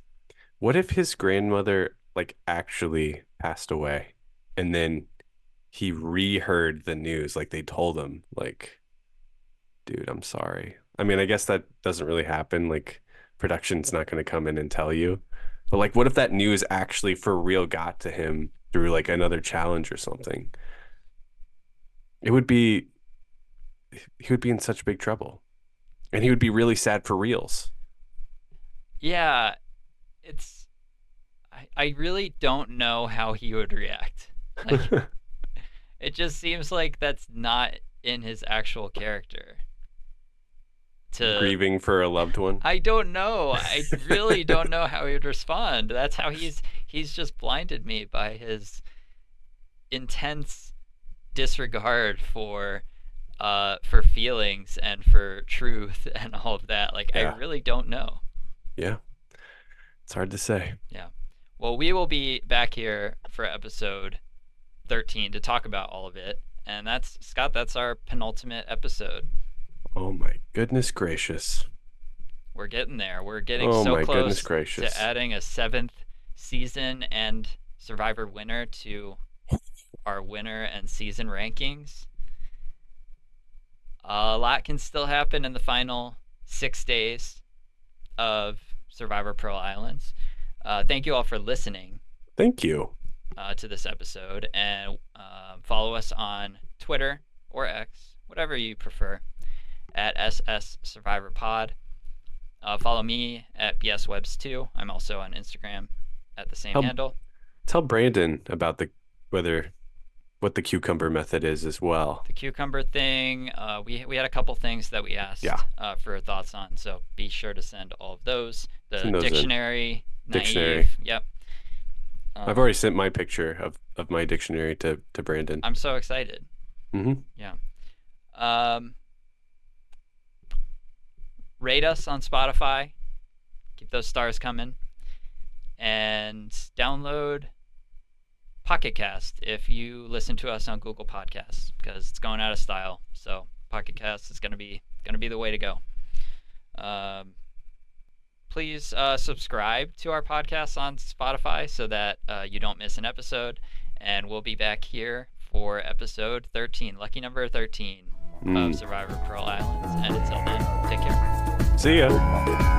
what if his grandmother, like, actually passed away and then he reheard the news? Like, they told him, like, dude, I'm sorry. I mean, I guess that doesn't really happen. Like, production's not going to come in and tell you. But, like, what if that news actually for real got to him through, like, another challenge or something? it would be, he would be in such big trouble, and he would be really sad for reals. Yeah, it's, I, I really don't know how he would react. Like, it just seems like that's not in his actual character. To, grieving for a loved one? I don't know. I really don't know how he would respond. That's how he's he's just blinded me by his intense disregard for uh for feelings and for truth and all of that. Like, yeah. I really don't know. Yeah. It's hard to say. Yeah. Well, we will be back here for episode thirteen to talk about all of it. And that's, Scott, that's our penultimate episode. Oh my goodness gracious. We're getting there. We're getting oh so my close gracious. to adding a seventh season and Survivor winner to our winner and season rankings. A lot can still happen in the final six days of Survivor Pearl Islands. Uh, thank you all for listening. Thank you. Uh, to this episode. And uh, follow us on Twitter or X, whatever you prefer, at S S Survivor Pod. Uh, follow me at B S Webs two. I'm also on Instagram at the same tell, handle. Tell Brandon about the whether what the cucumber method is as well. The cucumber thing. Uh, we we had a couple things that we asked yeah. uh, for thoughts on, so be sure to send all of those. The those dictionary. Naive, dictionary. Yep. Um, I've already sent my picture of, of my dictionary to to Brandon. I'm so excited. Mm-hmm. Yeah. Um. Rate us on Spotify. Keep those stars coming. And download Pocket Cast if you listen to us on Google Podcasts, because it's going out of style. So Pocket Cast is going to be going to be the way to go. Um, please uh, subscribe to our podcast on Spotify so that uh, you don't miss an episode. And we'll be back here for episode thirteen, lucky number thirteen. Of Survivor Pearl Islands, and until then, take care. See ya.